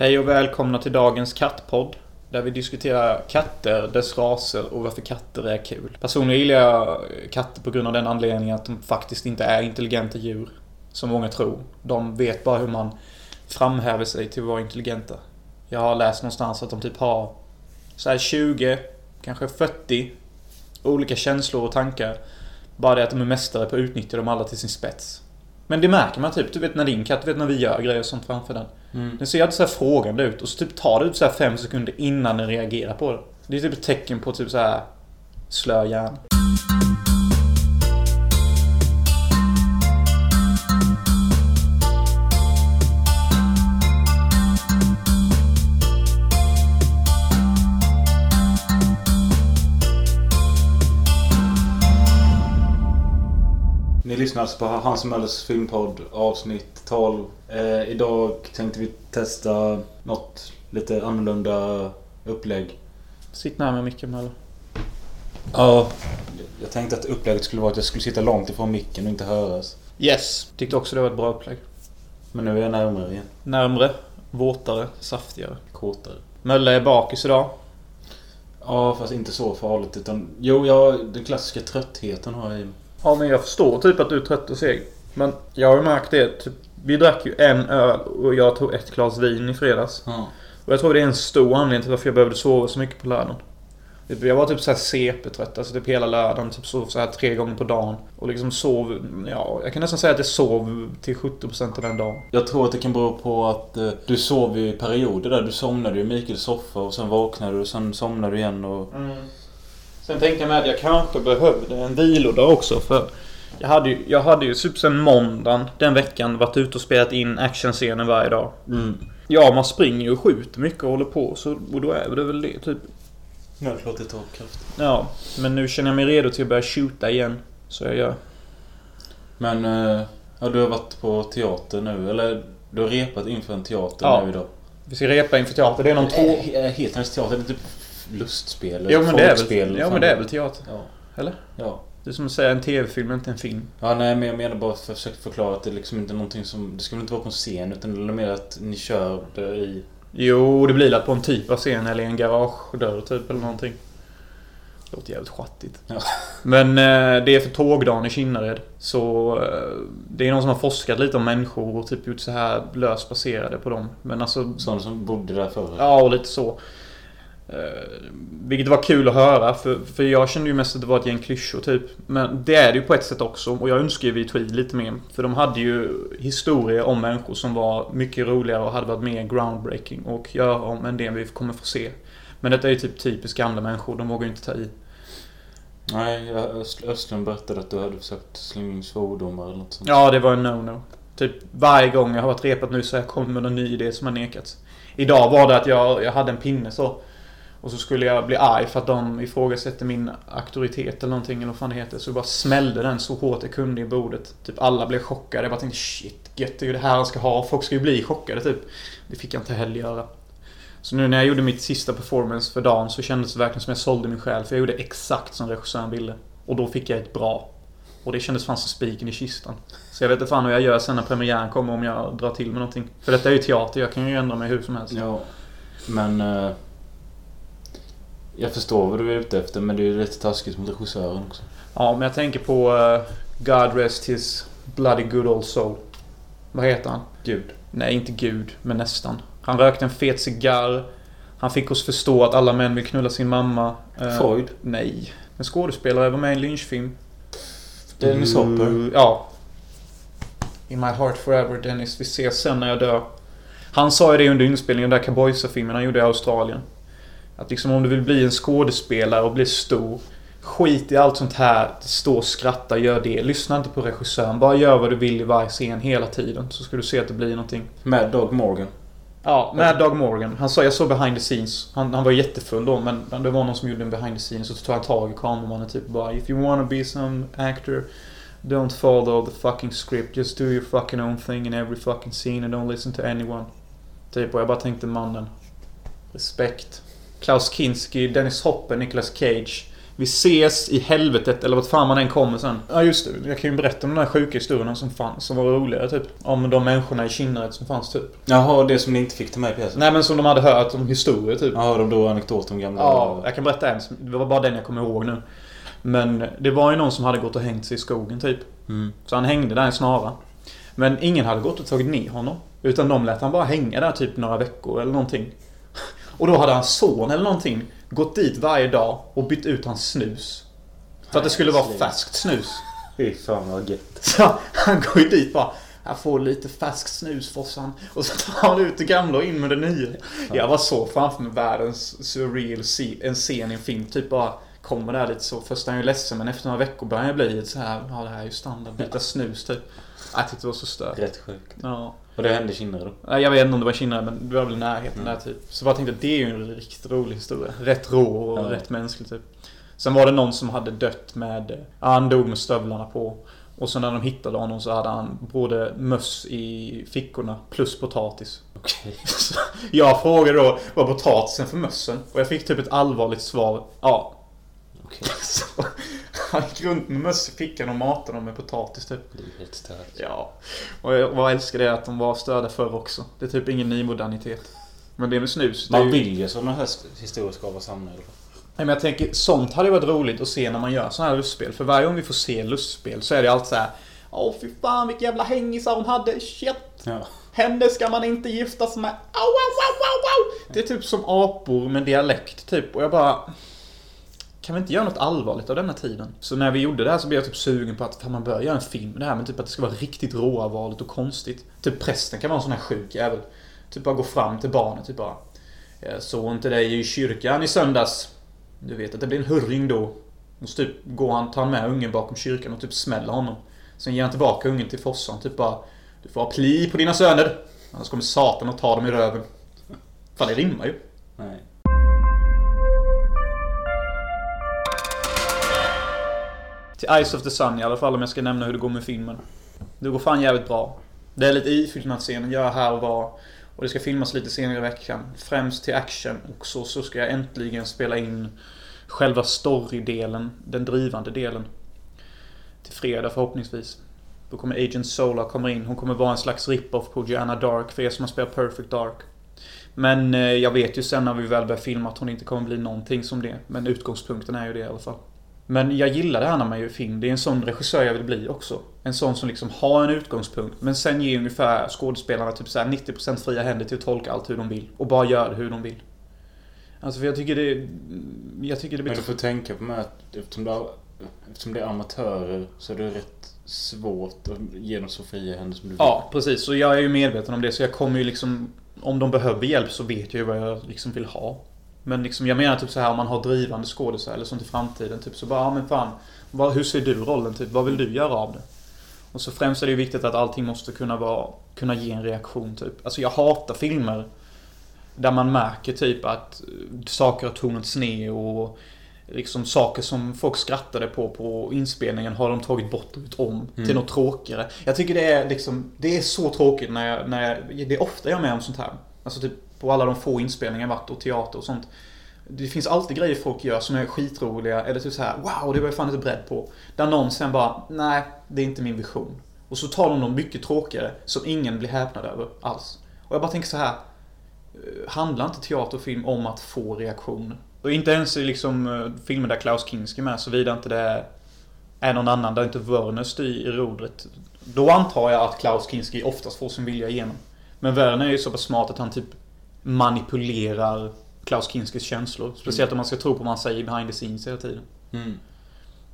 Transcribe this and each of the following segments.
Hej och välkomna till dagens kattpodd, där vi diskuterar katter, dess raser och varför katter är kul. Personligen gillar jag katter på grund av den anledningen att de faktiskt inte är intelligenta djur, som många tror. De vet bara hur man framhäver sig till att vara intelligenta. Jag har läst någonstans att de typ har så här 20, kanske 40 olika känslor och tankar. Bara det att de är mästare på att utnyttja dem alla till sin spets. Men det märker man typ, du vet när din katt, du vet när vi gör grejer och sånt framför den. Mm. Den ser alltid så här frågande ut och så typ tar det ut så här 5 sekunder innan den reagerar på det. Det är typ ett tecken på typ så här slö hjärn. Ni lyssnar alltså på Hans Möllers filmpodd avsnitt 12. Idag tänkte vi testa något lite annorlunda upplägg. Sitt närmare micken, Möller. Ja, jag tänkte att upplägget skulle vara att jag skulle sitta långt ifrån micken och inte höras. Yes, tyckte också det var ett bra upplägg. Men nu är jag närmare igen. Närmare, våtare, saftigare, kortare. Möller är bakis idag. Ja, fast inte så farligt utan... Jo, den klassiska tröttheten har jag i. Ja, men jag förstår typ att du är trött och seg. Men jag har ju märkt det. Typ, vi drack ju en öl och jag tog ett glas vin i fredags. Mm. Och jag tror det är en stor anledning till varför jag behövde sova så mycket på lördagen. Jag var typ så här CP-trött, alltså typ hela lördagen. Typ sov så här 3 gånger på dagen. Och liksom sov, ja, jag kan nästan säga att jag sov till 70% av den dagen. Jag tror att det kan bero på att du sov i perioder där. Du somnade i Mikaels soffa och sen vaknade du och sen somnade du igen och... Mm. Sen tänkte jag med att jag kanske behövde en vilodag också, för jag hade ju typ sen måndagen den veckan varit ute och spelat in actionscener varje dag. Mm. Ja, man springer ju och skjuter mycket och håller på, så, och då är det väl det typ. Ja, klart det tar kraft. Ja, men nu känner jag mig redo till att börja skjuta igen, så jag gör. Men ja, du har varit på teater nu, eller du har repat inför en teater nu idag. Vi ska repa inför teater, det är någon Heterns teater, det är typ... lustspel eller folkspel. Ja, men det är väl teater. Ja. Eller? Ja. Det är som att säga en tv-film, inte en film. Ja, nej, men jag menar bara att försöka förklara att det liksom inte är någonting som... Det ska väl inte vara på en scen, utan det är mer att ni kör i... Jo, det blir på en typ av scen eller en garagedörr typ eller någonting. Det låter jävligt schattigt. Ja. Men det är för tågdagen i Kinnared. Så det är någon som har forskat lite om människor och typ gjort så här löst baserade på dem. Men alltså... sådana som bodde där förr. Ja, och lite så. Vilket var kul att höra, för jag kände ju mest att det var ett gäng klyschor typ. Men det är det ju på ett sätt också. Och jag önskar ju vi tweet lite mer, för de hade ju historier om människor som var mycket roligare och hade varit mer groundbreaking och göra om än det vi kommer få se. Men detta är ju typ typiskt gamla människor, de vågar ju inte ta i. Nej, Östlund berättade att du hade försökt slänga in svordomar eller något sånt. Ja, det var en no-no. Typ varje gång jag har varit repat nu så har jag kommit med någon ny idé som har nekats. Idag var det att jag hade en pinne så. Och så skulle jag bli arg för att de ifrågasätter min auktoritet eller någonting, eller vad fan det heter. Så jag bara smällde den så hårt jag kunde i bordet. Typ alla blev chockade. Jag bara tänkte, shit, gött, det är ju det här han ska ha. Folk ska ju bli chockade typ. Det fick jag inte heller göra. Så nu när jag gjorde mitt sista performance för dagen så kändes det verkligen som jag sålde min själ. För jag gjorde exakt som regissören ville. Och då fick jag ett bra. Och det kändes fan som spiken i kistan. Så jag vet inte fan hur jag gör sen när premiären kommer, om jag drar till med någonting. För detta är ju teater, jag kan ju ändra mig hur som helst. Ja, men... Jag förstår vad du är ute efter, men det är ju lite taskigt mot regissören också. Ja, men jag tänker på God rest his bloody good old soul. Vad heter han? Gud. Nej, inte Gud, men nästan. Han rökte en fet cigarr. Han fick oss förstå att alla män vill knulla sin mamma. Freud? Nej. En skådespelare var med i en Lynch-film. Dennis Hopper? Ja. In my heart forever, Dennis. Vi ses sen när jag dör. Han sa ju det under inspelningen, den där Cowboysa-filmen han gjorde i Australien. Att liksom om du vill bli en skådespelare och bli stor, skit i allt sånt här, stå och skratta, gör det. Lyssna inte på regissören, bara gör vad du vill i varje scen hela tiden, så ska du se att det blir någonting. Mad Dog Morgan. Ja, Mad Dog Morgan. Han sa, jag såg behind the scenes. Han var jättefull då, men det var någon som gjorde en behind the scenes och så tog han tag i kameramannen typ bara, if you wanna be some actor, don't follow the fucking script, just do your fucking own thing in every fucking scene and don't listen to anyone. Typ, och jag bara tänkte, mannen, respekt. Klaus Kinski, Dennis Hopper, Nicolas Cage, Vi ses i helvetet eller vad fan man än kommer sen. Ja just det, jag kan ju berätta om de där sjuka historierna som fanns, som var roliga typ. Om de människorna i Kinnared som fanns typ. Jaha, det som ni inte fick till mig pjäsen. Nej men som de hade hört om historier typ. Ja, de då anekdoter om gamla. Ja, jag kan berätta en, det var bara den jag kommer ihåg nu. Men det var ju någon som hade gått och hängt sig i skogen typ. Mm. Så han hängde där en snara. Men ingen hade gått och tagit ner honom. Utan de lät han bara hänga där typ några veckor eller någonting. Och då hade hans son eller någonting gått dit varje dag och bytt ut hans snus. För att det skulle vara färskt snus. Fy fan vad gött. Så han går ju dit bara, jag får lite färskt snus fossan. Och så tar han ut det gamla och in med det nya. Jag var så framför mig världens surreal en scen i en film. Typ bara kommer där lite så. Först är han ju ledsen men efter några veckor börjar jag bli så här, ja det här är ju standard, byta snus typ. Jag tyckte det var så stört. Rätt sjukt. Ja. Och det hände i Kinnared då? Nej, jag vet inte om det var i Kinnared, men det var väl i närheten där typ. Så jag tänkte att det är ju en riktigt rolig historia. Rätt rå och rätt mänsklig typ. Sen var det någon som hade dött med... han dog med stövlarna på. Och så när de hittade honom så hade han både möss i fickorna plus potatis. Okej. Okay. Jag frågade då, vad potatisen för mössen? Och jag fick typ ett allvarligt svar. Ja. Okej. Okay. Så han gick runt med möss i fickan och matade dem med potatis typ. Det är helt stört. Ja. Och jag älskar det att de var störda förr också. Det är typ ingen ny modernitet. Men det är med snus. Man vill ju sådana här historier ska vara sanna. Nej men jag tänker, sånt hade varit roligt att se när man gör sådana här lustspel. För varje gång vi får se lustspel så är det alltid så här. Åh fy fan vilka jävla hängisar hon hade. Shit. Ja. Henne ska man inte giftas med. Au, au, au, au, au. Det är typ som apor med dialekt typ. Och jag bara... kan vi inte göra något allvarligt av den här tiden? Så när vi gjorde det här så blev jag typ sugen på att man börjar göra en film det här. Men typ att det ska vara riktigt råvarligt och konstigt. Typ prästen kan vara en sån här sjuk jävel. Typ bara gå fram till barnet. Typ bara, jag såg inte dig i kyrkan i söndags. Du vet att det blir en hurring då. Och så typ går han, tar med ungen bakom kyrkan och typ smäller honom. Sen ger han tillbaka ungen till fossan. Typ bara, du får ha pli på dina söner. Annars kommer satan och ta dem i röven. Fan det rimmar ju. Nej. Till Eyes of the Sun i alla fall om jag ska nämna hur det går med filmen. Det går fan jävligt bra. Det är lite ifyllnadsscenen, gör här och var. Och det ska filmas lite senare i veckan. Främst till action och så ska jag äntligen spela in själva storydelen, den drivande delen. Till fredag förhoppningsvis. Då kommer Agent Sola komma in. Hon kommer vara en slags rip-off på Joanna Dark för er som har spelat Perfect Dark. Men jag vet ju sen när vi väl börjar filma att hon inte kommer bli någonting som det. Men utgångspunkten är ju det i alla fall. Men jag gillar det här när man gör film. Det är en sån regissör jag vill bli också. En sån som liksom har en utgångspunkt. Men sen ger ungefär skådespelarna typ så här 90% fria händer till att tolka allt hur de vill. Och bara gör det hur de vill. Alltså för jag tycker det blir... Men du får tänka på mig att eftersom det är amatörer så är det rätt svårt att ge dem så fria händer som du vill. Ja, precis. Så jag är ju medveten om det. Så jag kommer ju liksom... Om de behöver hjälp så vet jag ju vad jag liksom vill ha. Men liksom, jag menar typ så här om man har drivande skådespelare eller sånt i framtiden typ så bara, ja men fan, hur ser du rollen typ? Vad vill du göra av det? Och så främst är det ju viktigt att allting måste kunna ge en reaktion typ. Alltså jag hatar filmer där man märker typ att saker har tonats ner och liksom saker som folk skrattade på inspelningen har de tagit bort ut om till något tråkigare. Jag tycker det är liksom, det är så tråkigt när jag det är ofta jag är med om sånt här. Alltså typ på alla de få inspelningar varit och teater och sånt. Det finns alltid grejer folk gör som är skitroliga. Eller typ så här, wow, det var jag fan inte beredd på. Där någon sen bara, nej, det är inte min vision. Och så tar de mycket tråkigare som ingen blir häpnad över alls. Och jag bara tänker så här, handlar inte teater och film om att få reaktion? Och inte ens i liksom filmer där Klaus Kinski är med, såvida inte det är någon annan, där inte Werner styr i rodret. Då antar jag att Klaus Kinski oftast får sin vilja igenom. Men Werner är ju så pass smart att han typ manipulerar Klaus Kinskis känslor. Speciellt om man ska tro på vad man säger behind the scenes hela tiden.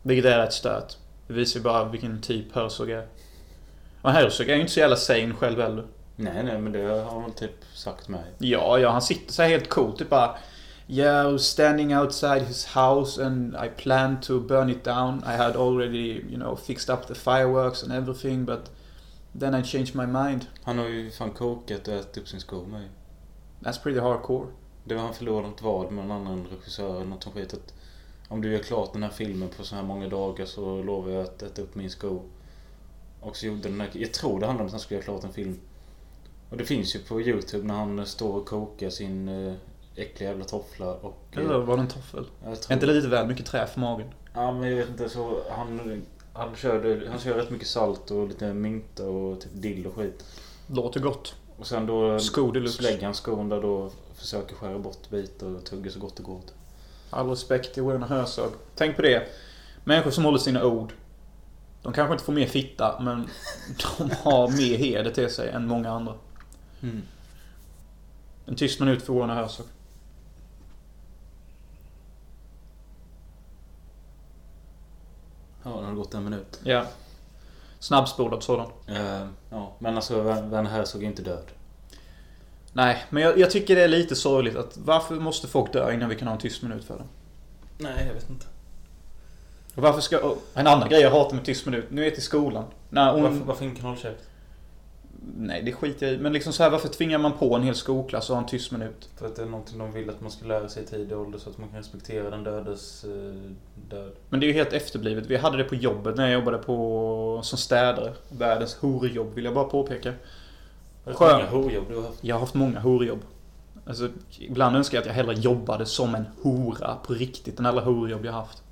Vilket är rätt stört. Det visar ju bara vilken typ Herzog är. Och Herzog är ju inte så jävla sane själv heller. Nej, men det har han typ sagt med. Ja, han sitter så här helt cool. Typ bara, yeah, standing outside his house and I planned to burn it down. I had already, you know, fixed up the fireworks and everything, but then I changed my mind. Han har ju fan kokat och ätit upp sin skor med. That's pretty hardcore. Det var han förlorade ett vad med en annan regissör eller något som skit att om du gör klart den här filmen på så här många dagar så lovar jag att äta upp min sko. Och så gjorde den här, jag tror det handlade om att han skulle göra klart en film. Och det finns ju på YouTube när han står och kokar sin äckliga jävla tofflar och... Eller var det en toffel? Är inte lite väl mycket trä för magen? Ja, men jag vet inte, så han körde rätt mycket salt och lite mynta och typ dill och skit. Låter gott. Och sen då slägger han skon där då, försöker skära bort bitar och tugga så gott det går. All respekt till Werner Herzog. Tänk på det. Människor som håller sina ord. De kanske inte får mer fitta, men de har mer heder till sig än många andra. Mm. En tyst minut för Werner Herzog. Ja, det har gått en minut. Ja. Snabbspolad sådan. Ja, men alltså Werner Herzog är inte död. Nej, men jag tycker det är lite sorgligt att varför måste folk dö innan vi kan ha en tyst minut för dem? Nej, jag vet inte. Och varför ska... Och en annan grej jag hatar med tyst minut. Nu är jag till skolan. Nej, varför inte kan hålla käft? Nej, det skiter jag i. Men liksom så här, varför tvingar man på en hel skolklass och ha en tyst minut? För att det är någonting de vill att man ska lära sig i tidig ålder så att man kan respektera den dödes död. Men det är ju helt efterblivet. Vi hade det på jobbet när jag jobbade som städare. Världens horjobb vill jag bara påpeka. Många horjobb du har haft. Jag har haft många horjobb. Alltså, ibland önskar jag att jag hellre jobbade som en hora på riktigt än alla horjobb jag haft.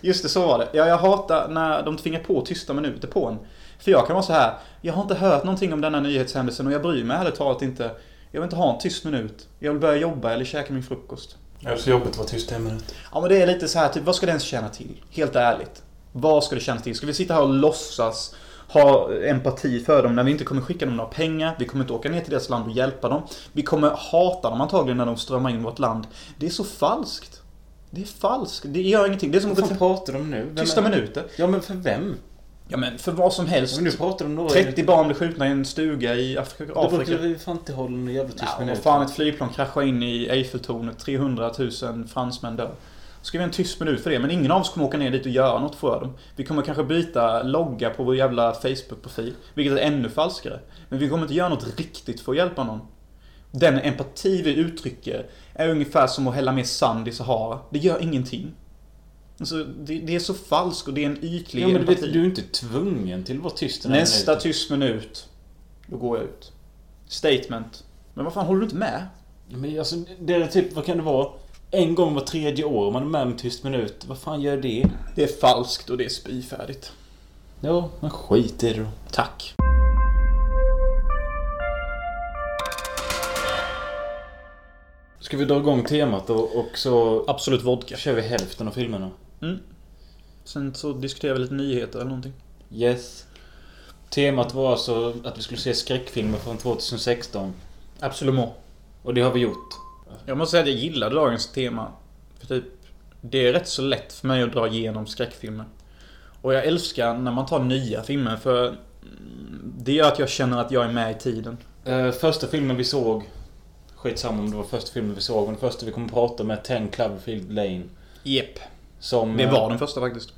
Just det, så var det. Jag hatar när de tvingar på tysta minuter på en. För jag kan vara så här: jag har inte hört någonting om denna nyhetshändelsen och jag bryr mig ärligt talat inte. Jag vill inte ha en tyst minut. Jag vill börja jobba eller käka min frukost. Ja, så jobbet var tyst en minut. Ja, men det är lite så här typ, vad ska det ens tjäna till? Helt ärligt. Vad ska det tjäna till? Ska vi sitta här och låtsas ha empati för dem när vi inte kommer skicka dem några pengar? Vi kommer inte åka ner till deras land och hjälpa dem. Vi kommer hata dem antagligen när de strömmar in i vårt land. Det är så falskt. Det är falskt. Det gör ingenting. Det är som att vi pratar om nu. Tysta minuter. Ja, men för vem? Ja, men för vad som helst. Men nu pratar de då 30 barn blir skjutna i en stuga i Afrika. Då brukar vi fan inte hålla en jävla tyst minut. Fan, ett flygplan kraschar in i Eiffeltornet. 300 000 fransmän dör. Ska vi ha en tyst minut för det? Men ingen av oss kommer åka ner dit och göra något för dem. Vi kommer kanske byta logga på vår jävla Facebook-profil. Vilket är ännu falskare. Men vi kommer inte göra något riktigt för att hjälpa någon. Den empati vi uttrycker är ungefär som att hälla med sand i Sahara. Det gör ingenting. Alltså, det är så falskt och det är en ytlig empati. Ja, men du är inte tvungen till att vara tyst. Nästa tyst minut. Då går jag ut. Statement. Men vad fan, håller du inte med? Men alltså, det är typ, vad kan det vara? En gång var tredje år, man är med en tyst minut. Vad fan gör det? Det är falskt och det är spyfärdigt. Ja, men skit i det då. Tack. Ska vi dra igång temat och så... Absolut vodka. Kör vi hälften av filmerna. Mm. Sen så diskuterar vi lite nyheter eller någonting. Yes. Temat var alltså att vi skulle se skräckfilmer från 2016. Absolut. Och det har vi gjort. Jag måste säga att jag gillar dagens tema. För typ, det är rätt så lätt för mig att dra igenom skräckfilmer. Och jag älskar när man tar nya filmer, för det gör att jag känner att jag är med i tiden. Första filmen vi såg, skitsamma om det var första filmen vi såg, men första vi kommer prata om är 10 Cloverfield Lane. Jep. Det var den första faktiskt.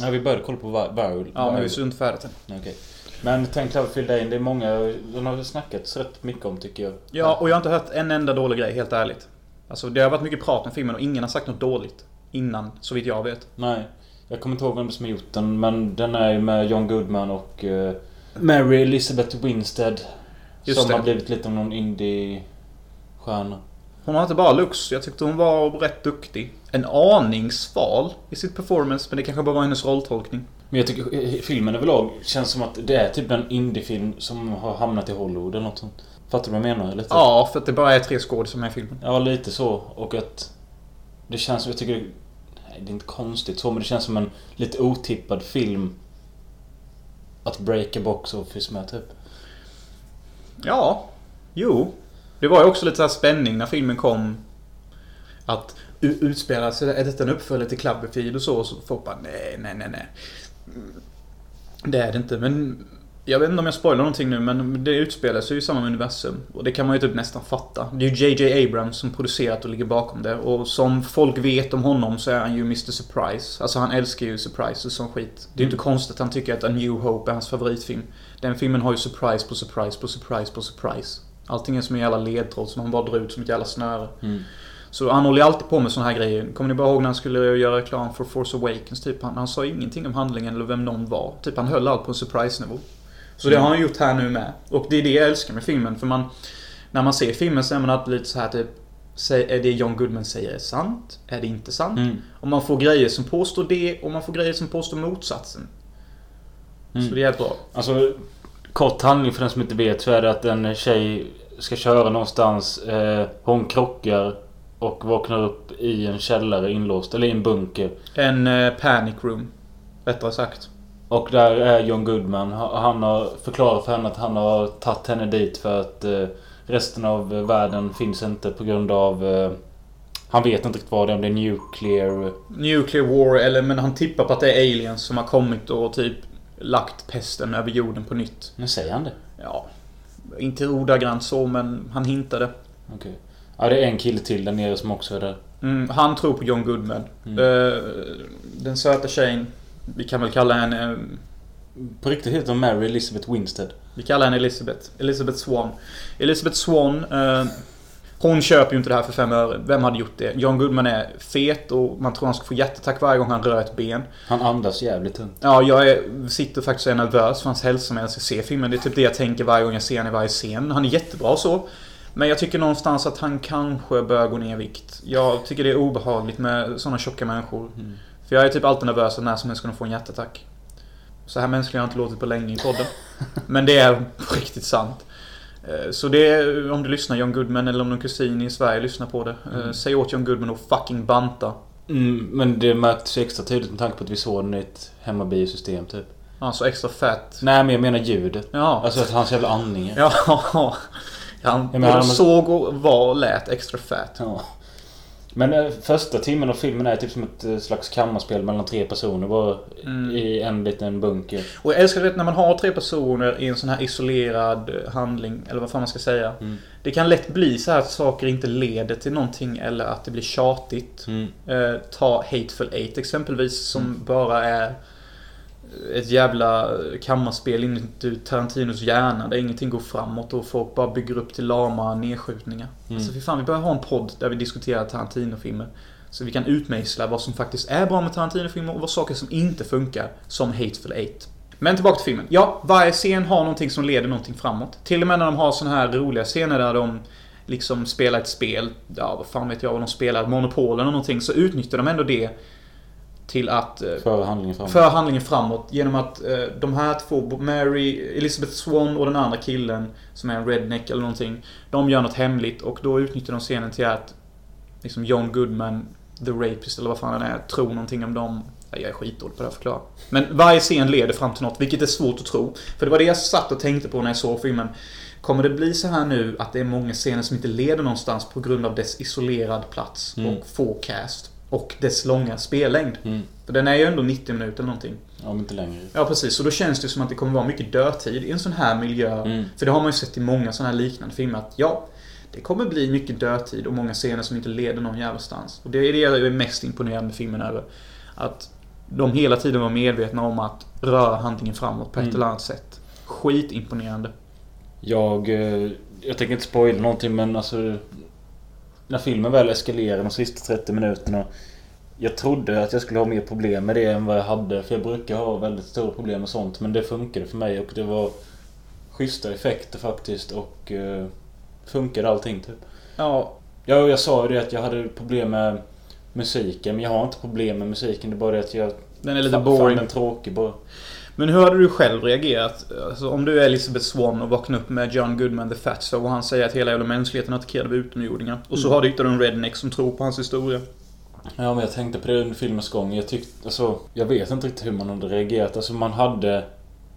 Ja, vi började kolla på Viral. Ja, men vi såg inte färdigt än. Okej. Men 10 Cloverfield Lane, det är många, de har snackats rätt mycket om tycker jag. Ja, och jag har inte hört en enda dålig grej, helt ärligt. Alltså det har varit mycket prat om filmen och ingen har sagt något dåligt innan, så vitt jag vet. Nej, jag kommer inte ihåg vem som har gjort den, men den är med John Goodman och Mary Elizabeth Winstead. Just som det har blivit lite av någon indie-stjärna. Hon har inte bara lux, jag tyckte hon var rätt duktig. En aning sval i sitt performance, men det kanske bara var hennes rolltolkning. Men jag tycker filmen överlag känns som att det är typ en indiefilm som har hamnat i Hollywood eller något sånt. Fattar du vad jag menar? Lite. Ja, för att det bara är 3 skådespelare som är i filmen. Ja, lite så. Och att det känns som, jag tycker, nej, det är inte konstigt så, men det känns som en lite otippad film att breaka box office med typ. Ja, jo. Det var ju också lite så här spänning när filmen kom. Att utspela sig, är detta en uppföljare till Cloverfield och så? Och så folk bara, nej. Det är det inte, men jag vet inte om jag spoilar någonting nu, men det utspelar sig ju i samma universum. Och det kan man ju typ nästan fatta. Det är ju J.J. Abrams som producerat och ligger bakom det. Och som folk vet om honom så är han ju Mr. Surprise. Alltså han älskar ju surprises som skit. Det är ju inte konstigt att han tycker att A New Hope är hans favoritfilm. Den filmen har ju surprise på surprise på surprise på surprise. Allting är som en jävla ledtråd som han bara drar ut som ett jävla snöre. Mm. Så han håller alltid på med såna här grejer. Kommer ni bara ihåg när han skulle göra reklam för Force Awakens? Typ, han sa ingenting om handlingen eller vem någon var. Typ, han höll allt på en surprise-nivå. Så det har han gjort här nu med. Och det är det jag älskar med filmen. För man, när man ser filmen så är man alltid lite så här typ, är det John Goodman säger är sant? Är det inte sant? Mm. Och man får grejer som påstår det och man får grejer som påstår motsatsen. Mm. Så det är helt bra. Alltså, kort handling för den som inte vet så är det att en tjej ska köra någonstans. Hon krockar och vaknar upp i en källare inlåst, eller i en bunker. En panic room, rättare sagt. Och där är John Goodman. Han har förklarat för henne att han har tagit henne dit för att resten av världen finns inte på grund av... han vet inte riktigt vad det är, om det är nuclear war, eller men han tippar på att det är aliens som har kommit och typ lagt pesten över jorden på nytt. Nu säger han det. Ja, inte ordagrant så, men han hintade. Okej. Ja, det är en kille till där nere som också är där. Mm, han tror på John Goodman. Mm. Den söta tjejen, vi kan väl kalla henne... På riktigt heter hon Mary Elizabeth Winstead. Vi kallar henne Elizabeth Swan. Elizabeth Swan, hon köper ju inte det här för 5 öre. Vem hade gjort det? John Goodman är fet och man tror han ska få hjärtattack varje gång han rör ett ben. Han andas jävligt tungt. Ja, jag sitter faktiskt och är nervös för hans hälsa när jag ska se filmen. Det är typ det jag tänker varje gång jag ser honom i varje scen. Han är jättebra så. Men jag tycker någonstans att han kanske bör gå ner i vikt. Jag tycker det är obehagligt med sådana tjocka människor. Mm. För jag är typ alltid nervös att när som helst ska de få en hjärtattack. Så här mänskliga har jag inte låtit på länge i podden. Men det är riktigt sant. Så det är, om du lyssnar John Goodman eller om någon kusin i Sverige lyssnar på det. Säg åt John Goodman och fucking banta. Mm, men det märktes extra tydligt med tanke på att vi såg den i ett hemmabiosystem typ. Alltså extra fett. Nej, men jag menar ljudet. Ja. Alltså att hans jävla andning. Ja. Han såg och var lät extra fett. Ja. Men första timmen av filmen är typ som ett slags kammarspel mellan 3 personer bara i en liten bunker. Och jag älskar det när man har 3 personer i en sån här isolerad handling, eller vad fan man ska säga. Mm. Det kan lätt bli så här att saker inte leder till någonting eller att det blir tjatigt. Mm. Ta Hateful Eight exempelvis som bara är ett jävla kammarspel inuti Tarantinos hjärna där ingenting går framåt och folk bara bygger upp till lama nedskjutningar. Alltså för fan, vi börjar ha en podd där vi diskuterar Tarantino-filmer så vi kan utmejsla vad som faktiskt är bra med Tarantino-filmer och vad saker som inte funkar som Hateful Eight. Men tillbaka till filmen. Ja, varje scen har någonting som leder någonting framåt. Till och med när de har såna här roliga scener där de liksom spelar ett spel, ja vad fan vet jag vad de spelar, Monopolen och någonting, så utnyttjar de ändå det till att förhandlingen framåt genom att de här två, Mary Elizabeth Swan och den andra killen som är en redneck eller någonting, de gör något hemligt och då utnyttjar de scenen till att liksom John Goodman, the rapist eller vad fan han är, tror någonting om dem. Jag är skitdålig på det här förklara. Men varje scen leder fram till något, vilket är svårt att tro. För det var det jag satt och tänkte på när jag såg filmen. Kommer det bli så här nu att det är många scener som inte leder någonstans på grund av dess isolerad plats och få cast? Och dess långa spellängd. För den är ju ändå 90 minuter eller någonting. Ja, men inte längre. Ja, precis. Så då känns det som att det kommer vara mycket dödtid i en sån här miljö. För det har man ju sett i många såna här liknande filmer. Att ja, det kommer bli mycket dödtid och många scener som inte leder någon jävlastans. Och det är det jag är mest imponerad med filmen över. Att de hela tiden var medvetna om att röra handlingen framåt på ett eller annat sätt. Skitimponerande. Jag tänker inte spoila någonting, men alltså... När filmen väl eskalerade de sista 30 minuterna, jag trodde att jag skulle ha mer problem med det än vad jag hade. För jag brukar ha väldigt stora problem med sånt. Men det funkade för mig och det var schyssta effekter faktiskt. Och funkade allting typ. Ja. Jag sa ju det att jag hade problem med musiken. Men jag har inte problem med musiken. Det är bara det att jag... Den är lite boring. Den tråkig bara. Men hur hade du själv reagerat? Alltså, om du är Elizabeth Swan och vaknar upp med John Goodman the Fat Sow och han säger att hela jävla mänskligheten attackerade vid utomjordingar. Och så har du ytterligare en redneck som tror på hans historia. Ja, men jag tänkte på det under filmens gång. Jag vet inte riktigt hur man hade reagerat. Alltså man hade...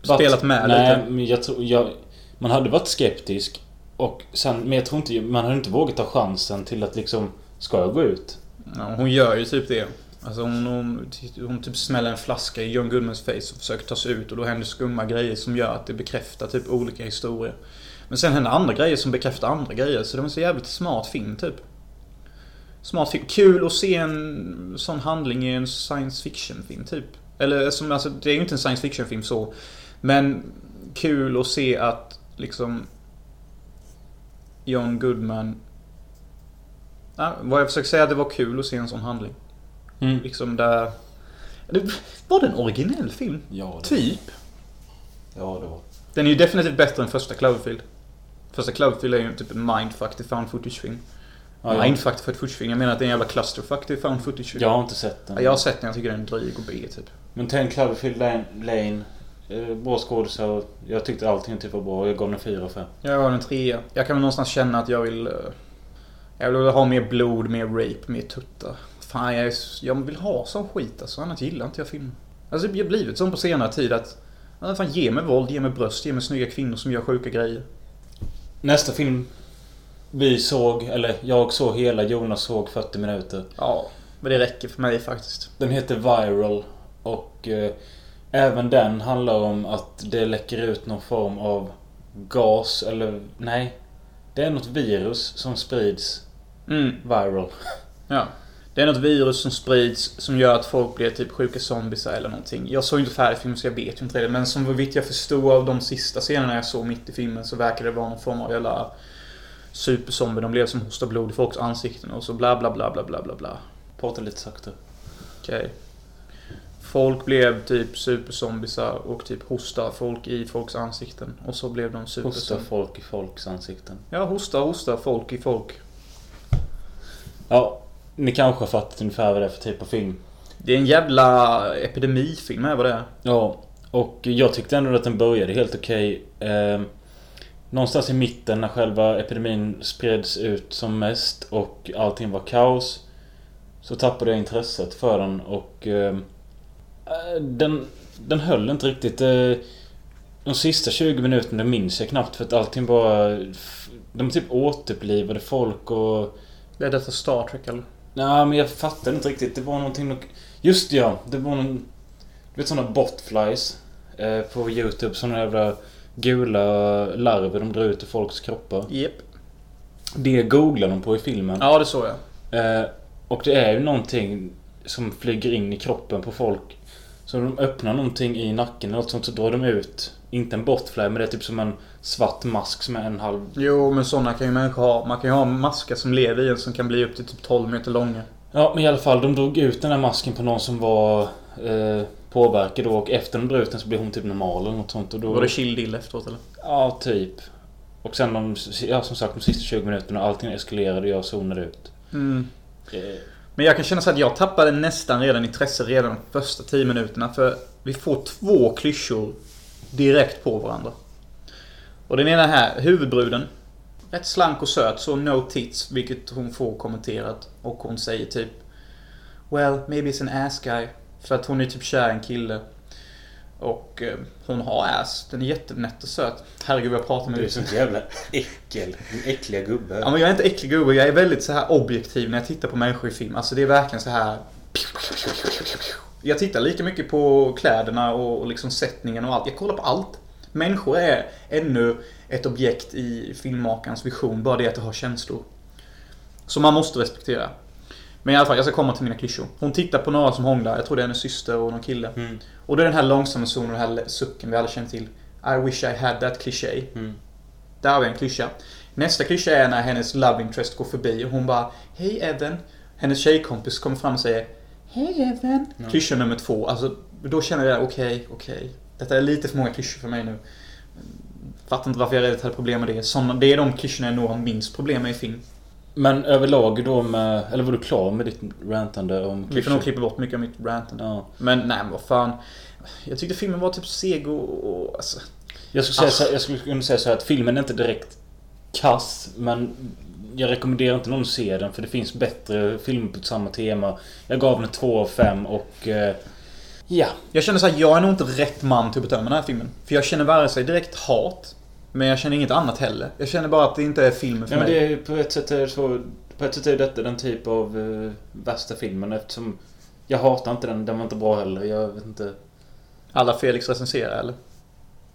Spelat med lite? Nej, man hade varit skeptisk. Och sen, men jag tror inte... Man hade inte vågat ta chansen till att liksom... Ska jag gå ut? Ja, hon gör ju typ det. Alltså hon typ smäller en flaska i John Goodmans face och försöker ta sig ut. Och då händer skumma grejer som gör att det bekräftar typ olika historier. Men sen händer andra grejer som bekräftar andra grejer. Så det var så jävligt smart film typ. Smart film. Kul att se en sån handling i en science fiction film typ. Eller som, alltså, det är ju inte en science fiction film så. Men kul att se att liksom John Goodman... Ja, vad jag försöker säga, det var kul att se en sån handling. Liksom där... Var det en originell film? Ja, det typ. Ja, det var. Den är ju definitivt bättre än första Cloverfield. Första Cloverfield är ju typ en mindfuck till found footage-film. Ja. Mindfuck till found footage-film. Jag menar att det är en jävla clusterfuck till found footage-film. Jag har inte sett den. Ja, jag har sett den, jag tycker den är dryg och B typ. Men tänk Cloverfield Lane. Bra skådespelare. Jag tyckte allting typ var bra. Jag gav den 4 av 5. Jag gav den 3. Jag kan väl någonstans känna att jag vill ha mer blod, mer rape, mer tutta. Fan, jag vill ha sån skit alltså. Annars gillar inte jag film. Alltså det har blivit som på senare tid att fan, ge mig våld, ge mig bröst, ge mig snygga kvinnor som gör sjuka grejer. Nästa film vi såg, eller jag såg hela, Jonas såg 40 minuter. Ja, men det räcker för mig faktiskt. Den heter Viral och även den handlar om att det läcker ut någon form av gas eller nej, det är något virus som sprids. Viral. Ja. Det är något virus som sprids som gör att folk blir typ sjuka zombies eller någonting. Jag såg inte färdig film så jag vet ju inte det. Men som vitt jag förstod av de sista scenerna jag såg mitt i filmen så verkar det vara någon form av jävla superzombie. De blev som hostar blod i folks ansikten och så bla bla bla bla bla bla bla. Prata lite sakta. Okej. Folk blev typ superzombisar och typ hostar folk i folks ansikten. Och så blev de superzombisar. Hostar folk i folks ansikten. Ja, hostar folk i folk. Ja. Ni kanske har fattat ungefär vad det är för typ av film. Det är en jävla epidemifilm här, vad det är. Ja, och jag tyckte ändå att den började helt okej. Någonstans i mitten när själva epidemin spreds ut som mest och allting var kaos, så tappade jag intresset för den. Och den höll inte riktigt. De sista 20 minuterna minns jag knappt för att allting bara... De typ återupplivade folk och... Det är detta Star Trek eller? Nej, men jag fattar inte riktigt. Det var någonting... Just ja, det var någon... Du vet sådana botflies på YouTube. Sådana jävla gula larver de drar ut i folks kroppar. Yep. Det googlar de på i filmen. Ja, det såg jag. Och det är ju någonting som flyger in i kroppen på folk. Så de öppnar någonting i nacken eller något sånt så drar de ut... Inte en botfly, men det är typ som en svart mask som är en halv... Jo, men sådana kan ju människor ha. Man kan ju ha maskar som lever i en som kan bli upp till typ 12 meter långa. Ja, men i alla fall, de drog ut den här masken på någon som var påverkad då. Och efter de drog ut den så blev hon typ normal eller något sånt. Och då... Var det chilldill efteråt eller? Ja, typ. Och sen, som sagt, de sista 20 minuterna allting eskalerade och jag zonade ut. Men jag kan känna så att jag tappade nästan redan intresse redan de första 10 minuterna. För vi får 2 klyschor direkt på varandra. Och den ena här, huvudbruden, rätt slank och söt, så no tits, vilket hon får kommenterat. Och hon säger typ well, maybe it's an ass guy. För att hon är typ kär en kille. Och hon har ass. Den är jättenätt och söt. Herregud, jag pratar med dig. Du är så jävla äckel. Den äckliga gubbe. Ja, men jag är inte äcklig gubbe. Jag är väldigt så här objektiv när jag tittar på människor i film. Alltså det är verkligen så här... Jag tittar lika mycket på kläderna och liksom sättningen och allt. Jag kollar på allt. Människor är ännu ett objekt i filmmakarens vision. Bara det att det har känslor. Så man måste respektera. Men i alla fall, jag ska komma till mina klyschor. Hon tittar på några som hånglar. Jag tror det är hennes syster och någon kille. Mm. Och det är den här långsamma zonen och den här sucken vi alla känner till. I wish I had that cliché. Mm. Där har vi en klyscha. Nästa klyscha är när hennes love interest går förbi. Och hon bara, hej Evan. Hennes tjejkompis kommer fram och säger... Hej Evan. No. Klyscha nummer 2. Alltså, då känner jag okej. Detta är lite för många klyschor för mig nu. Fattar inte varför jag redan hade problem med det. Såna, det är de klyschorna jag nog har minst problem med i film. Men överlag då med... Eller var du klar med ditt rantande om klyschor? Vi får nog klippa bort mycket av mitt rantande. Ja. Men vad fan. Jag tyckte filmen var typ seg och alltså. Jag skulle kunna säga så här att filmen är inte direkt kass, men... Jag rekommenderar inte någon att se den, för det finns bättre filmer på samma tema. Jag gav den 2 av 5 och... Ja. Jag känner så här, jag är nog inte rätt man till att bedöma den här filmen. För jag känner vare sig direkt hat, men jag känner inget annat heller. Jag känner bara att det inte är filmen för mig. Det är, på ett sätt är detta den typ av värsta filmen, eftersom jag hatar inte den. Den var inte bra heller, jag vet inte. Alla Felix recenserar, eller?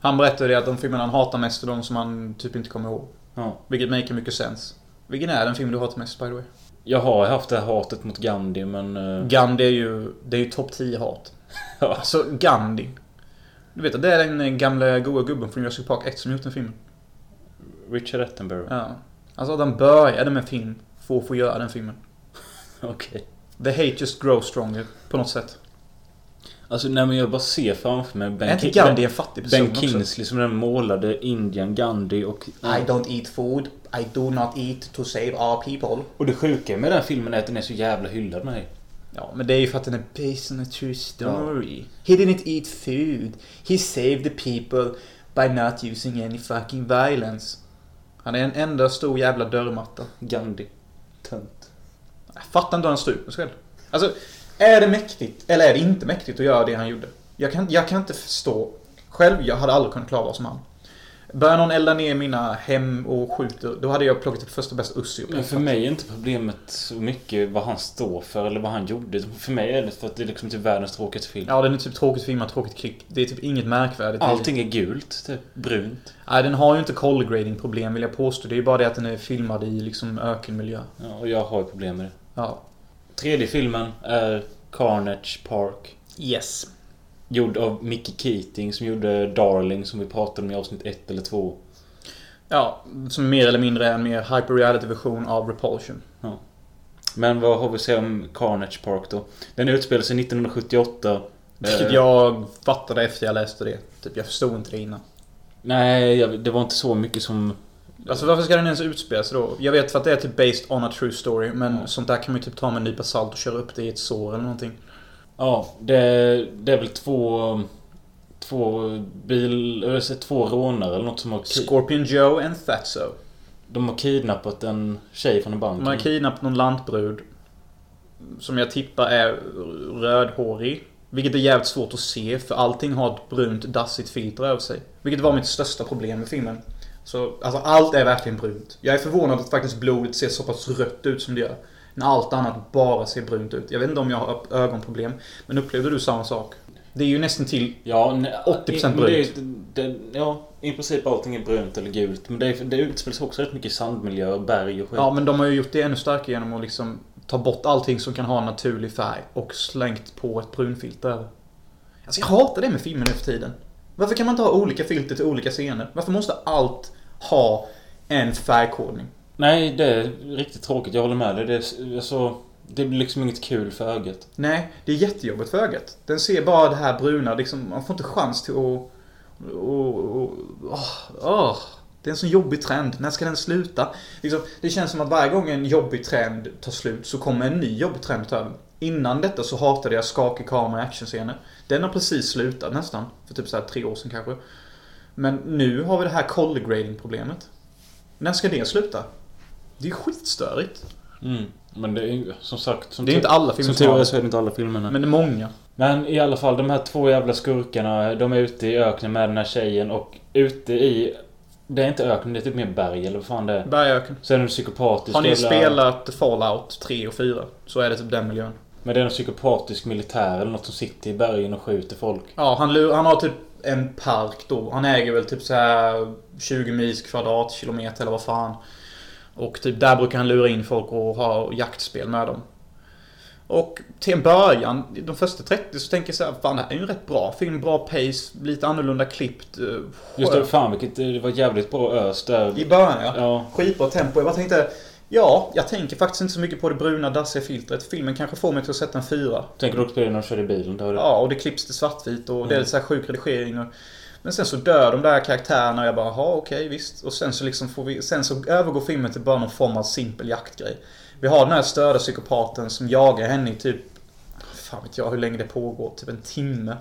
Han berättade att de filmerna han hatar mest är de som han typ inte kommer ihåg. Ja. Vilket make mycket sens. Vilken är den film du hatar mest, by the way? Jag har haft det här hatet mot Gandhi, men... Gandhi är ju topp 10 hat. Ja. Alltså, Gandhi. Du vet, det är den gamla goa gubben från Jurassic Park 1 som gjort den filmen. Richard Attenborough. Ja. Alltså, den började med film för att få göra den filmen. Okej. Okay. The hate just grows stronger, på något sätt. Alltså när jag bara ser framför mig Ben Kingsley som den målade Indian Gandhi och I don't eat food, I do not eat to save our people. Och det sjuka med den filmen är att den är så jävla hyllad med dig. Ja, men det är ju för att den är based on a true story. He didn't eat food. He saved the people by not using any fucking violence. Han är en enda stor jävla dörrmatta. Gandhi. Tönt. Jag fattar inte hur han styr med sig själv. Alltså, är det mäktigt eller är det inte mäktigt att göra det han gjorde? Jag kan inte förstå. Själv, jag hade aldrig kunnat klara vad som han. Börjar någon elda ner mina hem och skjuter, då hade jag plockat upp första bästa ussi. Men för mig är inte problemet så mycket vad han står för eller vad han gjorde. För mig är det för att det är liksom typ världens tråkigaste film. Ja, den är typ tråkigt film och tråkigt krig. Det är typ inget märkvärdigt. Allting är gult, typ brunt. Nej, den har ju inte color grading problem vill jag påstå. Det är ju bara det att den är filmad i liksom ökenmiljö. Ja, och jag har ju problem med det. Ja. Tredje filmen är Carnage Park. Yes. Gjord av Mickey Keating som gjorde Darling som vi pratade om i avsnitt 1 eller 2. Ja, som mer eller mindre är en mer hyperreality-version av Repulsion. Ja. Men vad har vi att säga om Carnage Park då? Den utspelar sig 1978. Jag fattade efter jag läste det. Typ, jag förstod inte det innan. Nej, det var inte så mycket som... Alltså varför ska den ens utspelas då? Jag vet för att det är typ based on a true story. Men sånt där kan man ju typ ta med en nypa salt och köra upp det i ett sår eller någonting. Ja, det är väl två rånare eller något som har... Scorpion Joe and Fatso. De har kidnappat en tjej från en bank. De har kidnappat någon lantbrud som jag tippar är rödhårig. Vilket är jävligt svårt att se för allting har ett brunt, dassigt filter över sig. Vilket var mitt största problem med filmen. Så, alltså allt är verkligen brunt. Jag är förvånad att faktiskt blodet ser så pass rött ut som det gör. När allt annat bara ser brunt ut. Jag vet inte om jag har ögonproblem. Men upplevde du samma sak? Det är ju nästan till 80% brunt. I princip allting är brunt eller gult. Men det utspelas också rätt mycket sandmiljö och berg och skit. Ja, men de har ju gjort det ännu starkare genom att liksom ta bort allting som kan ha en naturlig färg. Och slängt på ett brunfilter. Alltså jag hatar det med filmen nu för tiden. Varför kan man inte ha olika filter till olika scener? Varför måste allt ha en färgkodning? Nej, det är riktigt tråkigt. Jag håller med dig. Det blir liksom inget kul för ögat. Nej, det är jättejobbigt för ögat. Den ser bara det här bruna. Liksom, man får inte chans till att... Det är en sån jobbig trend. När ska den sluta? Liksom, det känns som att varje gång en jobbig trend tar slut så kommer en ny jobbig trend ta över. Innan detta så hatade jag skakig kamera i actionscener. Den har precis slutat nästan. För typ så här 3 år sedan kanske. Men nu har vi det här color grading-problemet. När ska det sluta? Det är skitstörigt. Men det är som sagt... Som det är inte alla filmer. Som teori så är det inte alla filmerna. Men det är många. Men i alla fall, de här två jävla skurkarna, de är ute i öknen med den här tjejen. Och ute i... Det är inte öknen, det är typ mer berg eller vad fan det är. Bergöken. Så är de psykopatiska... Har ni spelat Fallout 3 och 4 så är det typ den miljön. Men det är en psykopatisk militär eller något som sitter i bergen och skjuter folk. Ja, han har typ en park då. Han äger väl typ så här 20 mils kvadratkilometer eller vad fan. Och typ där brukar han lura in folk och ha jaktspel med dem. Och till en början, de första 30, så tänker jag så här, fan det här är ju en rätt bra film, bra pace, lite annorlunda klippt. Just det, det var jävligt bra öst där. I början ja. Skitbra tempo. Jag bara tänkte, jag tänker faktiskt inte så mycket på det bruna dassiga filtret. Filmen kanske får mig till att sätta en 4. Tänker du också på det när du kör i bilen? Ja, och det klipps till svartvitt och det är lite så här sjuk redigering och... Men sen så dör de där karaktärerna och jag bara, ja okej, visst. Och sen så, liksom sen så övergår filmen till bara någon form av simpel jaktgrej. Vi har den här störda psykopaten som jagar henne i typ, fan vet jag hur länge det pågår, typ en timme.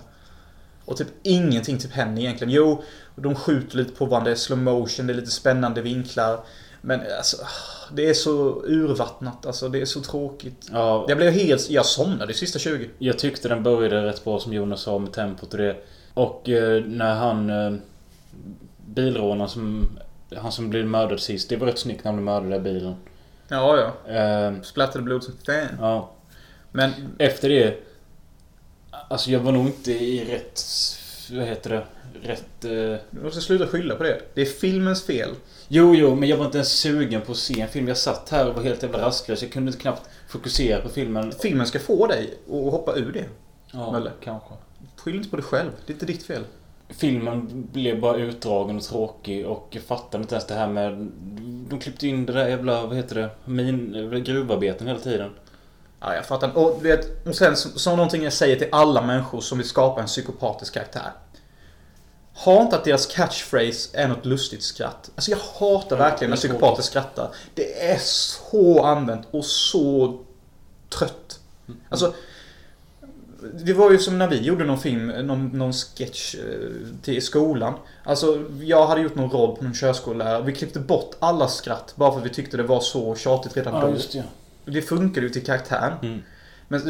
Och typ ingenting typ händer egentligen. Jo, de skjuter lite på varandra, det är slow motion, det är lite spännande vinklar. Men alltså, det är så urvattnat, alltså det är så tråkigt. Ja. Jag somnade i sista 20. Jag tyckte den började rätt bra som Jonas sa med tempot och det. Och när han bilrånaren som blev mördad sist, det var rätt snyggt när han blev mördad i bilen. Ja. Splattade blod som fan. Ja. Men efter det, alltså jag var nog inte i rätt, Du måste sluta skylla på det. Det är filmens fel. Jo, men jag var inte ens sugen på att se en film. Jag satt här och var helt jävla rastlös. Jag kunde knappt fokusera på filmen. Filmen ska få dig att hoppa ur det. Ja, eller? Kanske. Skyll inte på dig själv, det är inte ditt fel. Filmen blev bara utdragen och tråkig. Och jag fattade inte ens det här med... De klippte in det där jävla gruvarbeten hela tiden. Ja, jag fattar. Och, vet, och sen som någonting jag säger till alla människor som vill skapa en psykopatisk karaktär. Ha inte att deras catchphrase är något lustigt skratt. Alltså jag hatar verkligen när psykopater skrattar. Det är så använt och så trött. Alltså, det var ju som när vi gjorde någon film, någon sketch till skolan. Alltså jag hade gjort någon roll på någon körskollärare. Vi klippte bort alla skratt bara för att vi tyckte det var så tjatigt redan då. Just det. Det funkar ju till karaktären. Mm. Men,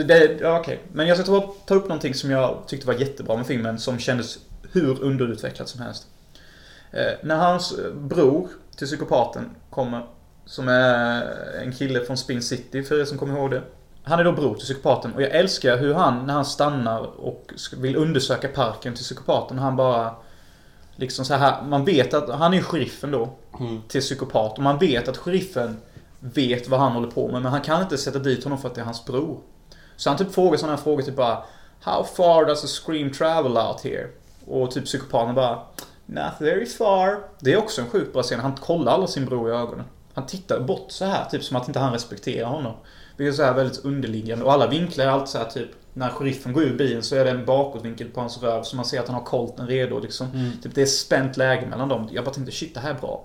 okay. Men jag ska ta upp någonting som jag tyckte var jättebra med filmen, som kändes hur underutvecklat som helst. När hans bror till psykopaten kommer, som är en kille från Spin City, för er som kommer ihåg det. Han är då bror till psykopaten, och jag älskar hur han, när han stannar och vill undersöka parken till psykopaten, han bara liksom så här, man vet att han är sheriffen då till psykopat, och man vet att sheriffen vet vad han håller på med, men han kan inte sätta dit honom för att det är hans bror. Så han typ frågar sådana här frågor typ bara, how far does a scream travel out here? Och typ psykopaten bara, not very far. Det är också en sjukt bra scen. Han kollar alla sin bror i ögonen. Han tittar bort så här, typ som att inte han respekterar honom. Det är så här väldigt underliggande. Och alla vinklar är allt så här typ, när sheriffen går ur bilen så är det en bakåtvinkel på hans röv, så man ser att han har kolten redo liksom. Typ det är spänt läge mellan dem. Jag bara tänkte, shit, det här är bra.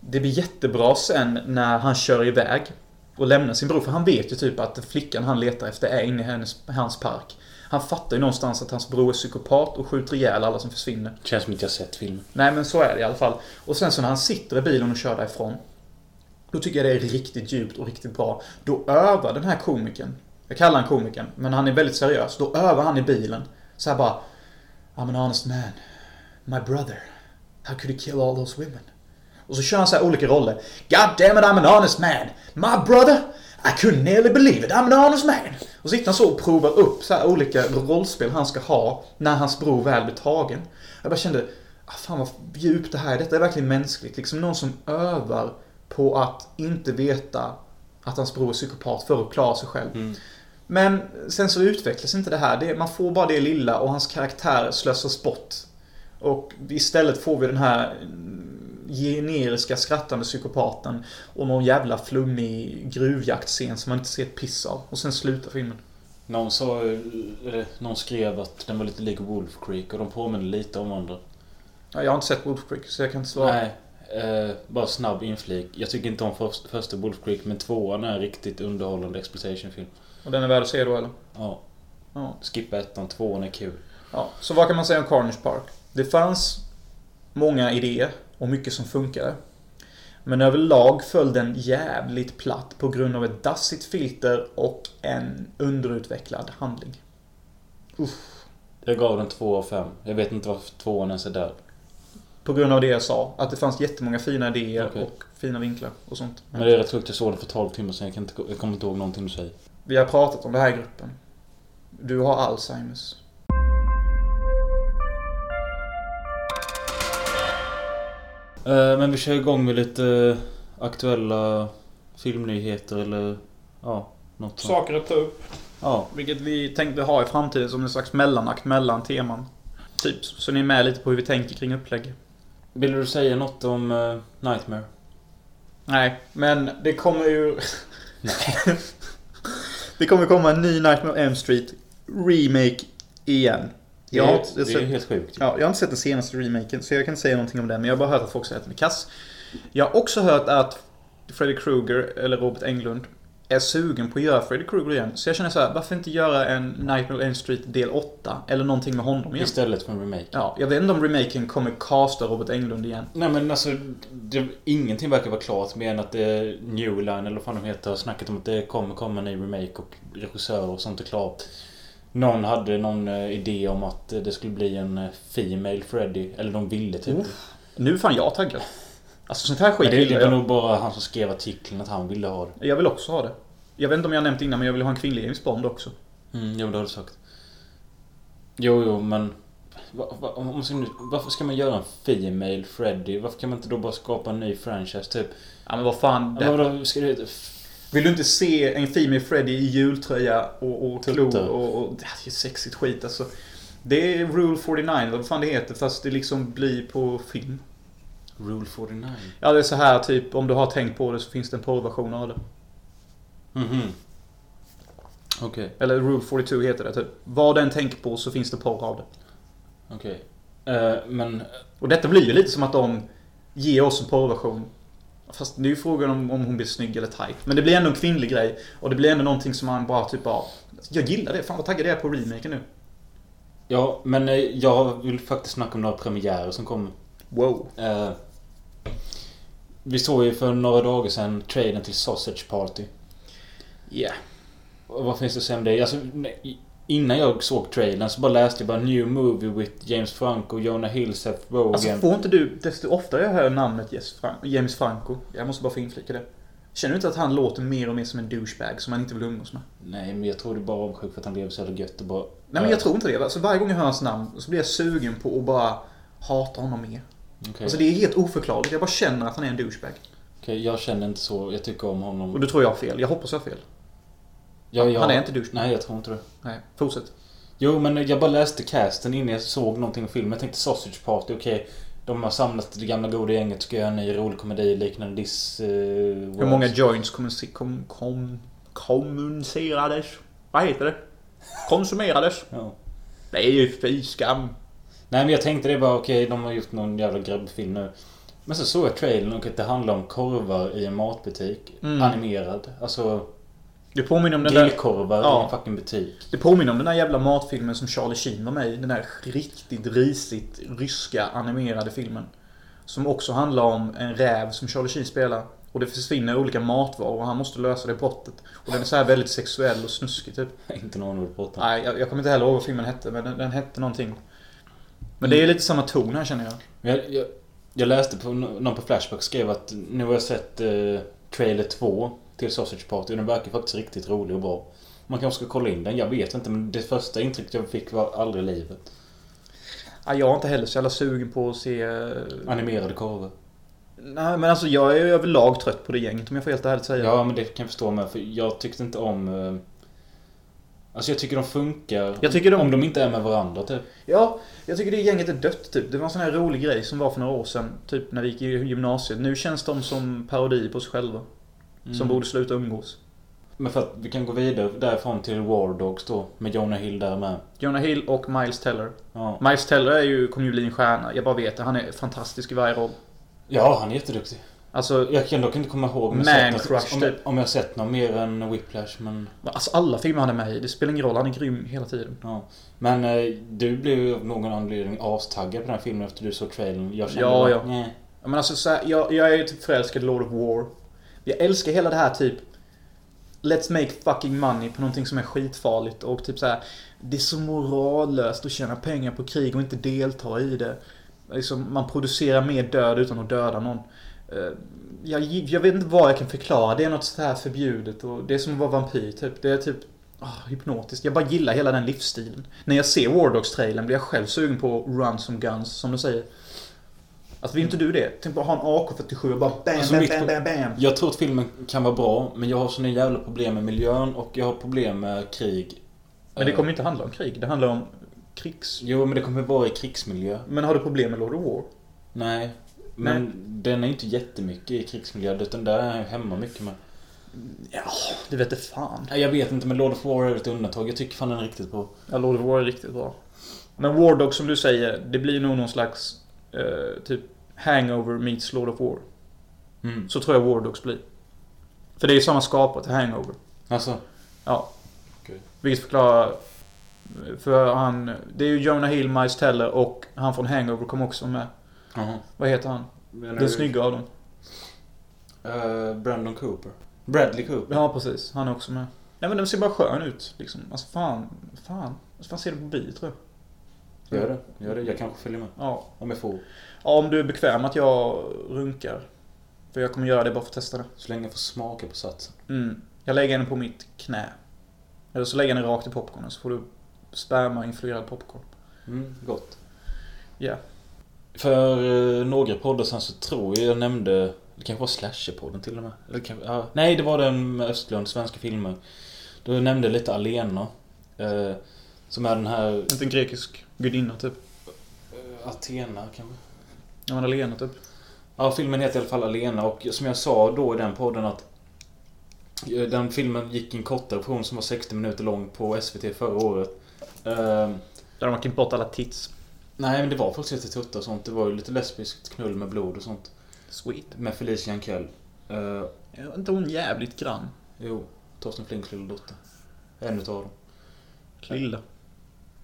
Det blir jättebra sen när han kör iväg och lämnar sin bror, för han vet ju typ att flickan han letar efter är inne i hans park. Han fattar ju någonstans att hans bror är psykopat och skjuter ihjäl alla som försvinner. Känns som inte jag sett filmen. Nej, men så är det i alla fall. Och sen så när han sitter i bilen och kör därifrån, då tycker jag det är riktigt djupt och riktigt bra. Då övar den här komikern, jag kallar han komikern, men han är väldigt seriös. Då övar han i bilen så här bara, I'm an honest man, my brother, how could he kill all those women? Och så kör han så här olika roller. God damn it, I'm an honest man. My brother, I couldn't nearly believe it. I'm an honest man. Och så sitter han så och provar upp så här olika rollspel han ska ha när hans bror väl blir tagen. Jag bara kände, fan vad djupt det här är. Detta är verkligen mänskligt. Liksom någon som övar på att inte veta att hans bror är psykopat för att klara sig själv. Mm. Men sen så utvecklas inte det här. Man får bara det lilla, och hans karaktär slösas bort. Och istället får vi den här generiska skrattande psykopaten och någon jävla flummig gruvjaktscen som man inte ser ett piss av. Och sen slutar filmen. Någon skrev att den var lite lik Wolf Creek, och de påminner lite om andra. Ja, jag har inte sett Wolf Creek så jag kan inte svara. Nej, bara snabb inflik. Jag tycker inte om första Wolf Creek, men tvåan är en riktigt underhållande exploitation-film. Och den är värd att se då, eller? Ja. Ja. Skippa ettan, tvåan är kul. Ja. Så vad kan man säga om Carnage Park? Det fanns många idéer och mycket som funkade. Men överlag föll den jävligt platt på grund av ett dassigt filter och en underutvecklad handling. Uff. Jag gav den 2 av 5. Jag vet inte varför 2 ens är där. På grund av det jag sa. Att det fanns jättemånga fina idéer och fina vinklar och sånt. Men det är rätt sjukt, jag såg den för 12 timmar sedan. Jag kommer inte ihåg någonting du säger. Vi har pratat om det här i gruppen. Du har Alzheimers. Men vi kör igång med lite aktuella filmnyheter eller något sånt. Saker att ta upp. Ja. Vilket vi tänkte ha i framtiden som en slags mellanakt mellan teman. Typ. Så ni är med lite på hur vi tänker kring upplägg. Vill du säga något om Nightmare? Nej, men det kommer ju... Det kommer komma en ny Nightmare on Elm Street remake igen. Det är helt sjukt. Ja, jag har inte sett den senaste remaken, så jag kan inte säga någonting om den. Men jag har bara hört att folk säger att den är kass. Jag har också hört att Freddy Krueger, eller Robert Englund, är sugen på att göra Freddy Krueger igen. Så jag känner så här, varför inte göra en Nightmare on Elm Street del 8 eller någonting med honom igen? Istället för en remake. Ja, jag vet inte om remaken kommer casta Robert Englund igen. Nej, men alltså, ingenting verkar vara klart. Mer än att New Line, eller vad fan de heter, har snackat om att det kommer komma en ny remake, och regissörer och sånt är klart. Någon hade någon idé om att det skulle bli en female Freddy. Eller de ville typ. Nu fan jag taggad. Alltså sånt här skit. Det var nog bara han som skrev artikeln att han ville ha det. Jag vill också ha det. Jag vet inte om jag nämnt innan, men jag vill ha en kvinnlig James Bond också. Jo, det har du sagt. Jo, men varför ska man göra en female Freddy? Varför kan man inte då bara skapa en ny franchise typ? Ja, men vad fan det... Vadå, ska det... Vill du inte se en female Freddy i jultröja och klor och det är sexigt skit alltså. Det är Rule 49, eller vad fan det heter, fast det liksom blir på film. Rule 49? Ja, det är så här typ, om du har tänkt på det så finns det en porrversion av det. Okay. Eller Rule 42 heter det typ. Vad den tänker på så finns det porr av det. Okej. Okay. Men... Och detta blir ju lite som att de ger oss en porrversion. Fast det är ju frågan om hon blir snygg eller tight. Men det blir ändå en kvinnlig grej. Och det blir ändå någonting som man bara typ av... Jag gillar det. Fan vad taggad jag är på remaken nu. Ja, men jag vill faktiskt snacka om några premiärer som kommer. Wow. Vi såg ju för några dagar sedan trailern till Sausage Party. Ja. Yeah. Vad finns det att säga om det? Alltså, innan jag såg trailern så bara läste jag bara New Movie with James Franco, Jonah Hill, Seth Rogen. Alltså får inte du, desto oftare jag hör namnet James Franco. Jag måste bara få inflika det. Känner du inte att han låter mer och mer som en douchebag som man inte vill umgås med? Nej, men jag tror det är bara avsjuk för att han lever så jävla gött och bara... Nej, men jag tror inte det. Alltså, varje gång jag hör hans namn så blir jag sugen på att bara hata honom mer. Okay. Alltså det är helt oförklarligt. Jag bara känner att han är en douchebag. Okej, jag känner inte så. Jag tycker om honom. Och du tror jag har fel. Jag hoppas jag har fel. Ja. Han är inte douchebag. Nej, jag tror inte det. Nej, fortsätt. Jo, men jag bara läste casten innan jag såg någonting i filmen. Jag tänkte Sausage Party, okej. De har samlat det gamla goda gänget, ska göra en ny rolig komedi liknande Liss... Hur många joints kommunicerades? Vad heter det? Konsumerades? Ja. Det är ju fiskam. Nej, men jag tänkte det bara, okej, de har gjort någon jävla grabbfilm nu. Men så såg jag trailern och det handlar om korvar i en matbutik. Mm. Animerad. Alltså... Det påminner om den där... Grillkorvar i en fucking butik. Det påminner om den där jävla matfilmen som Charlie Sheen var med i. Den där riktigt risigt ryska animerade filmen. Som också handlar om en räv som Charlie Sheen spelar. Och det försvinner olika matvaror och han måste lösa det brottet. Och den är så här väldigt sexuell och snuskig typ. Inte någon ord på det. Nej, jag kommer inte heller ihåg vad filmen hette. Men den hette någonting. Men det är lite samma ton här känner jag. Jag läste på någon på Flashback skrev att nu har jag sett trailer 2 till Sausage Party. Den verkar faktiskt riktigt rolig och bra. Man kanske ska kolla in den. Jag vet inte, men det första intrycket jag fick var aldrig livet. Ja, jag är inte heller så jävla sugen på att se... Animerade korvar. Nej, men alltså jag är överlag trött på det gänget om jag får helt ärligt säga. Ja, men det kan jag förstå med. För jag tyckte inte om... Alltså jag tycker de funkar. Jag tycker om de inte är med varandra typ. Ja, jag tycker det gänget är dött typ. Det var en sån här rolig grej som var för några år sedan. Typ när vi gick i gymnasiet. Nu känns de som parodi på sig själva. Som borde sluta umgås. Men för att vi kan gå vidare därifrån till War Dogs då. Med Jonah Hill där med. Jonah Hill och Miles Teller. Ja. Miles Teller kommer ju bli en stjärna. Jag bara vet det. Han är fantastisk i varje roll. Ja, han är jätteduktig. Alltså, jag kan dock inte komma ihåg om jag har sett någon mer än Whiplash. Men... Alltså alla filmer han är med i. Det spelar ingen roll. Han är grym hela tiden. Ja. Men du blev ju av någon anledning astaggad på den här filmen efter du såg trailern. Jag kände men alltså, så här, jag är ju typ förälskad i Lord of War. Jag älskar hela det här typ let's make fucking money på någonting som är skitfarligt och typ så här, det är så morallöst att tjäna pengar på krig och inte delta i det. Liksom, man producerar mer död utan att döda någon. Jag vet inte vad jag kan förklara. Det är något så här förbjudet och det är som att vara vampyr typ. Det är typ hypnotiskt. Jag bara gillar hela den livsstilen. När jag ser War Dogs-trailern blir jag själv sugen på Run Some Guns som du säger. Alltså vill inte du det? Tänk bara ha en AK-47 och bara bam, alltså, bam. Jag tror att filmen kan vara bra, men jag har såna jävla problem med miljön och jag har problem med krig. Men det kommer inte handla om krig, det handlar om krigs... Jo, men det kommer vara i krigsmiljö. Men har du problem med Lord of War? Nej, men den är inte jättemycket i krigsmiljö, utan där är jag hemma mycket med. Ja, det vet jag fan. Jag vet inte, men Lord of War är ett undantag. Jag tycker fan den är riktigt bra. Ja, Lord of War är riktigt bra. Men War Dogs som du säger, det blir nog någon slags... typ Hangover meets Lord of War. Så tror jag War Dogs blir. För det är ju samma skapat Hangover. Alltså? Ja. Okay. Vilket förklarar... För han... Det är ju Jonah Hill, Miles Teller och han från Hangover kom också med. Vad heter han? Den snygga av dem. Brandon Cooper. Bradley Cooper. Ja, precis. Han är också med. Nej, men de ser bara skön ut. Liksom. Alltså fan. Alltså, fan ser det på bio, tror jag. Gör det. Jag kanske följer med. Ja. Om jag får. Ja, om du är bekväm att jag runkar. För jag kommer göra det bara för att testa det. Så länge jag får smaka på satsen. Jag lägger den på mitt knä. Eller så lägger den rakt i popcornen. Så får du sperma-influerad popcorn. Gott. Ja. Yeah. För några poddar sen så tror jag nämnde... Det kanske var Slasher-podden till och med. Eller kanske, nej, det var den med Östlund, svenska filmer. Du nämnde lite Alena. Som är den här... Inte en grekisk gudinna typ. Athena kanske. Ja, men Alena typ. Ja, filmen heter i alla fall Alena. Och som jag sa då i den podden att Den filmen gick i en kort version som var 60 minuter lång på SVT förra året. Där de har klippt bort alla tits. Nej, men det var faktiskt lite tuttar och sånt. Det var ju lite lesbiskt knull med blod och sånt. Sweet. Med Felicia Jankell. Är inte hon jävligt grann? Jo, Torsten Flinks lilla dotter. En utav dem. Lilla.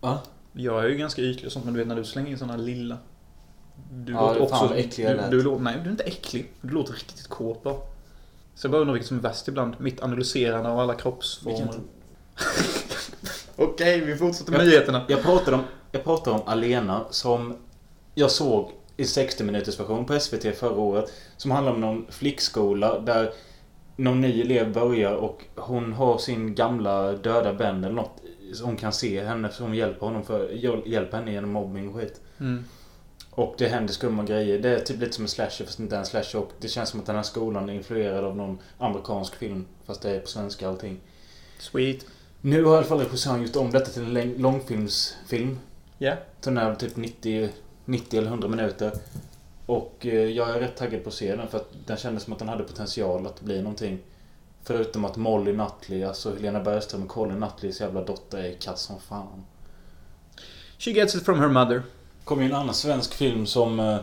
Va? Jag är ju ganska ytlig och sånt, men du vet när du slänger in sådana lilla. Du låter också äcklig. Nej, du är inte äcklig. Du låter riktigt kåpa. Så jag bara undrar vilket som är värst ibland. Mitt analyserande av alla kroppsformer. Okej, vi fortsätter med nyheterna. Jag pratar om Alena som jag såg i 60-minuters version på SVT förra året. Som handlar om någon flickskola där någon ny elev börjar och hon har sin gamla döda vän eller något. Hon kan se henne för hon hjälper henne genom mobbing och skit. Mm. Och det händer skumma grejer. Det är typ lite som en slasher fast inte en slasher. Och det känns som att den här skolan är influerad av någon amerikansk film. Fast det är på svenska allting. Sweet. Nu har i alla fall regissören gjort om detta till en långfilmsfilm. Ja. Yeah. Den är typ 90 eller 100 minuter. Och jag är rätt taggad på att se den. För att den kändes som att den hade potential att bli någonting. Förutom att Molly Nutley, alltså Helena Bergström och Colin Nutleys jävla dotter är kass som fan. She gets it from her mother. Kom ju en annan svensk film som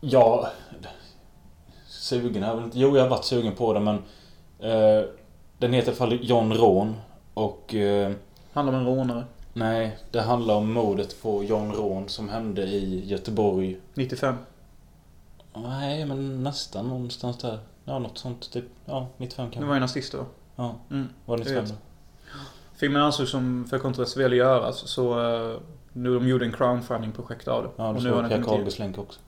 jag sugen här. Jo, jag har varit sugen på den, men den heter i alla fall John Hron och handlar om en rånare. Nej, det handlar om mordet på John Hron som hände i Göteborg 95. Nej, men nästan någonstans där. Ja, något sånt typ. Ja, 95 kanske. Det var ju nazist då. Ja. Mm. Var det 95? Filmen ansågs som för kontroversiell att göra så nu de gjorde en crowdfunding-projekt av det. Ja, det var Pia Karlbergs länk också.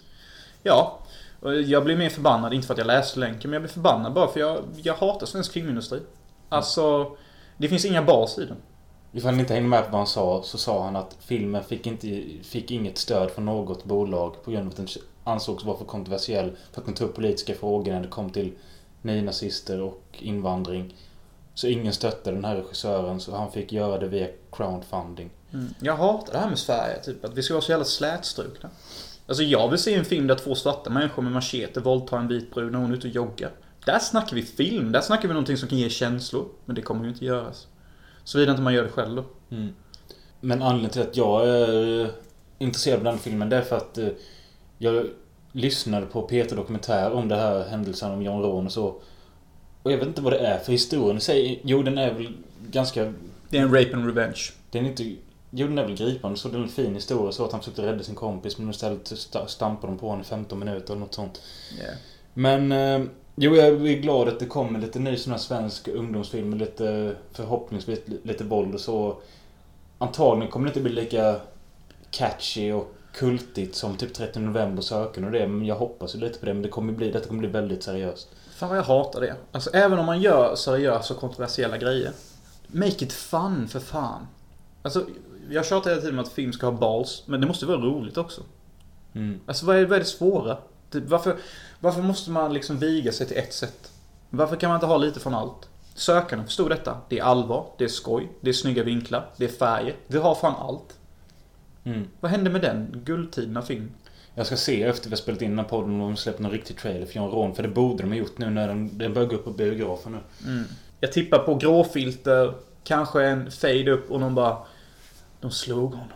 Ja, och jag blev mer förbannad. Inte för att jag läste länken, men jag blev förbannad bara för jag hatar svensk filmindustri. Mm. Alltså, det finns inga bas i den. Ifall ni inte hängde med på vad han sa, så sa han att filmen fick inget stöd från något bolag på grund av att den ansågs vara för kontroversiell för att den tog upp politiska frågor när det kom till nynazister och invandring. Så ingen stöttade den här regissören så han fick göra det via crowdfunding. Mm. Jag hatar det här med Sverige, typ att vi ska vara så jävla slätstrukna. Alltså jag vill se en film där två svarta människor med machete våldtar en vit brud när hon är ute och joggar. Där snackar vi film, där snackar vi någonting som kan ge känslor. Men det kommer ju inte göras. Såvida inte man gör det själv då. Mm. Men anledningen till att jag är intresserad av den filmen det är för att jag lyssnade på Peter dokumentär om det här händelsen om John Hron och så. Och jag vet inte vad det är för historien i sig. Jo, den är väl ganska... Det är en rape and revenge. Den är inte... Jo, den är väl gripande. Så det är en fin historia. Så att han försökte rädda sin kompis. Men istället stampar de på honom i 15 minuter eller något sånt. Yeah. Men jo, jag är glad att det kommer lite ny sån här svensk ungdomsfilm. Lite förhoppningsvis lite boll och så. Antagligen kommer det inte bli lika catchy och kultigt som typ 30 november söker och det. Men jag hoppas ju lite på det. Men detta kommer bli väldigt seriöst. Fan, jag hatar det. Alltså även om man gör seriösa och kontroversiella grejer. Make it fun för fan. Alltså jag tjatar hela tiden om att film ska ha balls. Men det måste vara roligt också. Mm. Alltså vad är det svåra? Typ, varför måste man liksom viga sig till ett sätt? Varför kan man inte ha lite från allt? Sökarna förstod detta. Det är allvar, det är skoj, det är snygga vinklar, det är färger. Vi har fan allt. Mm. Vad hände med den guldtiden av film? Jag ska se efter vi har spelat in den här podden om de släpper någon riktig trailer för John Hron. För det borde de ha gjort nu när den börjar gå upp på biografen nu. Mm. Jag tippar på gråfilter, kanske en fade upp och de bara... De slog honom.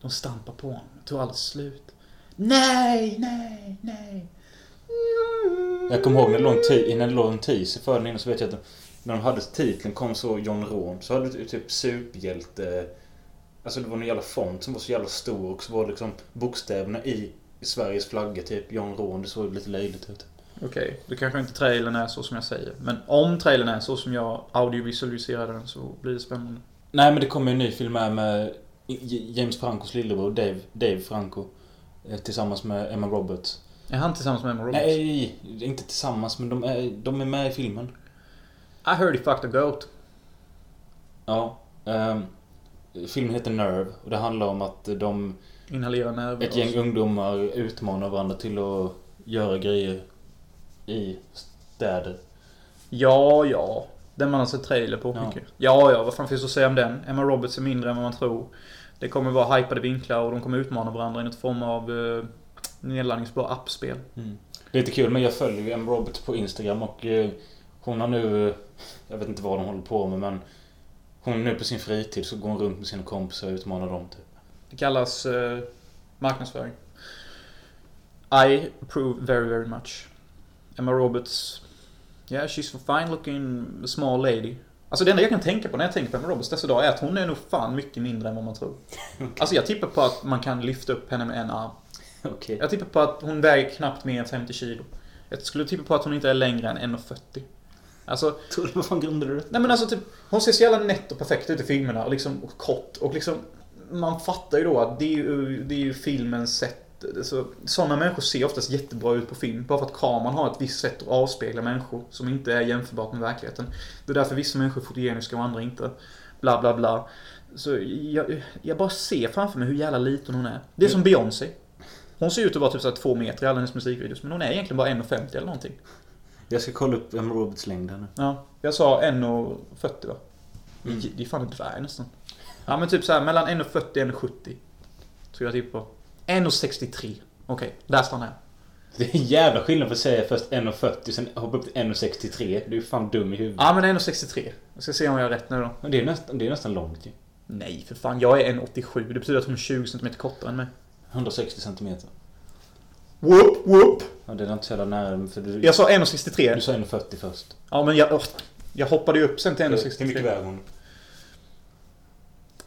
De stampade på honom. Det tog alldeles slut. Nej. Jag kommer ihåg när det låg en teaser för den innan så vet jag att när de hade titeln kom så John Hron. Så hade det typ superhjälte... Alltså det var en jävla font som var så jävla stor och så var det liksom bokstäverna i Sveriges flagga typ John Hron, det såg lite löjligt ut. Okej, det kanske inte trailern är så som jag säger. Men om trailern är så som jag audiovisualiserade den så blir det spännande. Nej, men det kommer en ny film här med James Francos lillebror, Dave Franco tillsammans med Emma Roberts. Är han tillsammans med Emma Roberts? Nej, inte tillsammans men de är med i filmen. I heard he fucked a goat. Ja, filmen heter Nerve och det handlar om att de inhalerar nerver. Ett gäng ungdomar utmanar varandra till att göra grejer i städer. Ja. Den man har sett trailer på mycket. Ja, vad fan finns det att säga om den? Emma Roberts är mindre än vad man tror. Det kommer vara hypade vinklar och de kommer utmana varandra i något form av nedladdningsbara appspel. Mm. Det är lite kul men jag följer Emma Roberts på Instagram och Hon har nu, jag vet inte vad de håller på med, men hon är nu på sin fritid så går hon runt med sina kompisar och utmanar dem typ. Det kallas marknadsföring. I approve very, very much. Emma Roberts, yeah, she's a fine looking small lady. Alltså det enda jag kan tänka på när jag tänker på Emma Roberts dessa dagar är att hon är nog fan mycket mindre än vad man tror. Okay. Alltså jag tippar på att man kan lyfta upp henne med en arm. Okay. Jag tippar på att hon väger knappt mer än 50 kilo. Jag skulle tippa på att hon inte är längre än 1,40. Alltså, vad fan grundar du? Nej men alltså typ, hon ser så jävla nätt och perfekt ut i filmerna och liksom och kort och liksom man fattar ju då att det är ju filmens sätt. Så, sådana människor ser oftast jättebra ut på film bara för att kameran har ett visst sätt att avspegla människor som inte är jämförbart med verkligheten. Det är därför vissa människor är fotogeniska och andra inte. Bla bla bla. Så jag bara ser framför mig hur jävla liten hon är. Det är som Beyoncé. Hon ser ut att vara typ så 2 meter i alla hennes musikvideos, men hon är egentligen bara 1,50 eller någonting. Jag ska kolla upp Emma Roberts längd här nu. Ja, jag sa 1,40 va? Mm. Det är fan en dvärg nästan. Ja men typ så här mellan 1,40 och 1,70. Så jag tippar 1,63. Okej, där stannar jag. Det är en jävla skillnad för att säga först 1,40 sen hoppa upp till 1,63. Du är fan dum i huvudet. Ja men 1,63. Jag ska se om jag har rätt nu då. Men det är nästan långt ju. Nej för fan, jag är 1,87. Det betyder att hon är 20 cm kortare än mig. 160 centimeter. Whoop, whoop. Ja, det är inte så nära. För du... Jag sa 1,63. Du sa 1,40 först. Ja, men jag hoppade ju upp sen till 1,63. Hur mycket väger hon?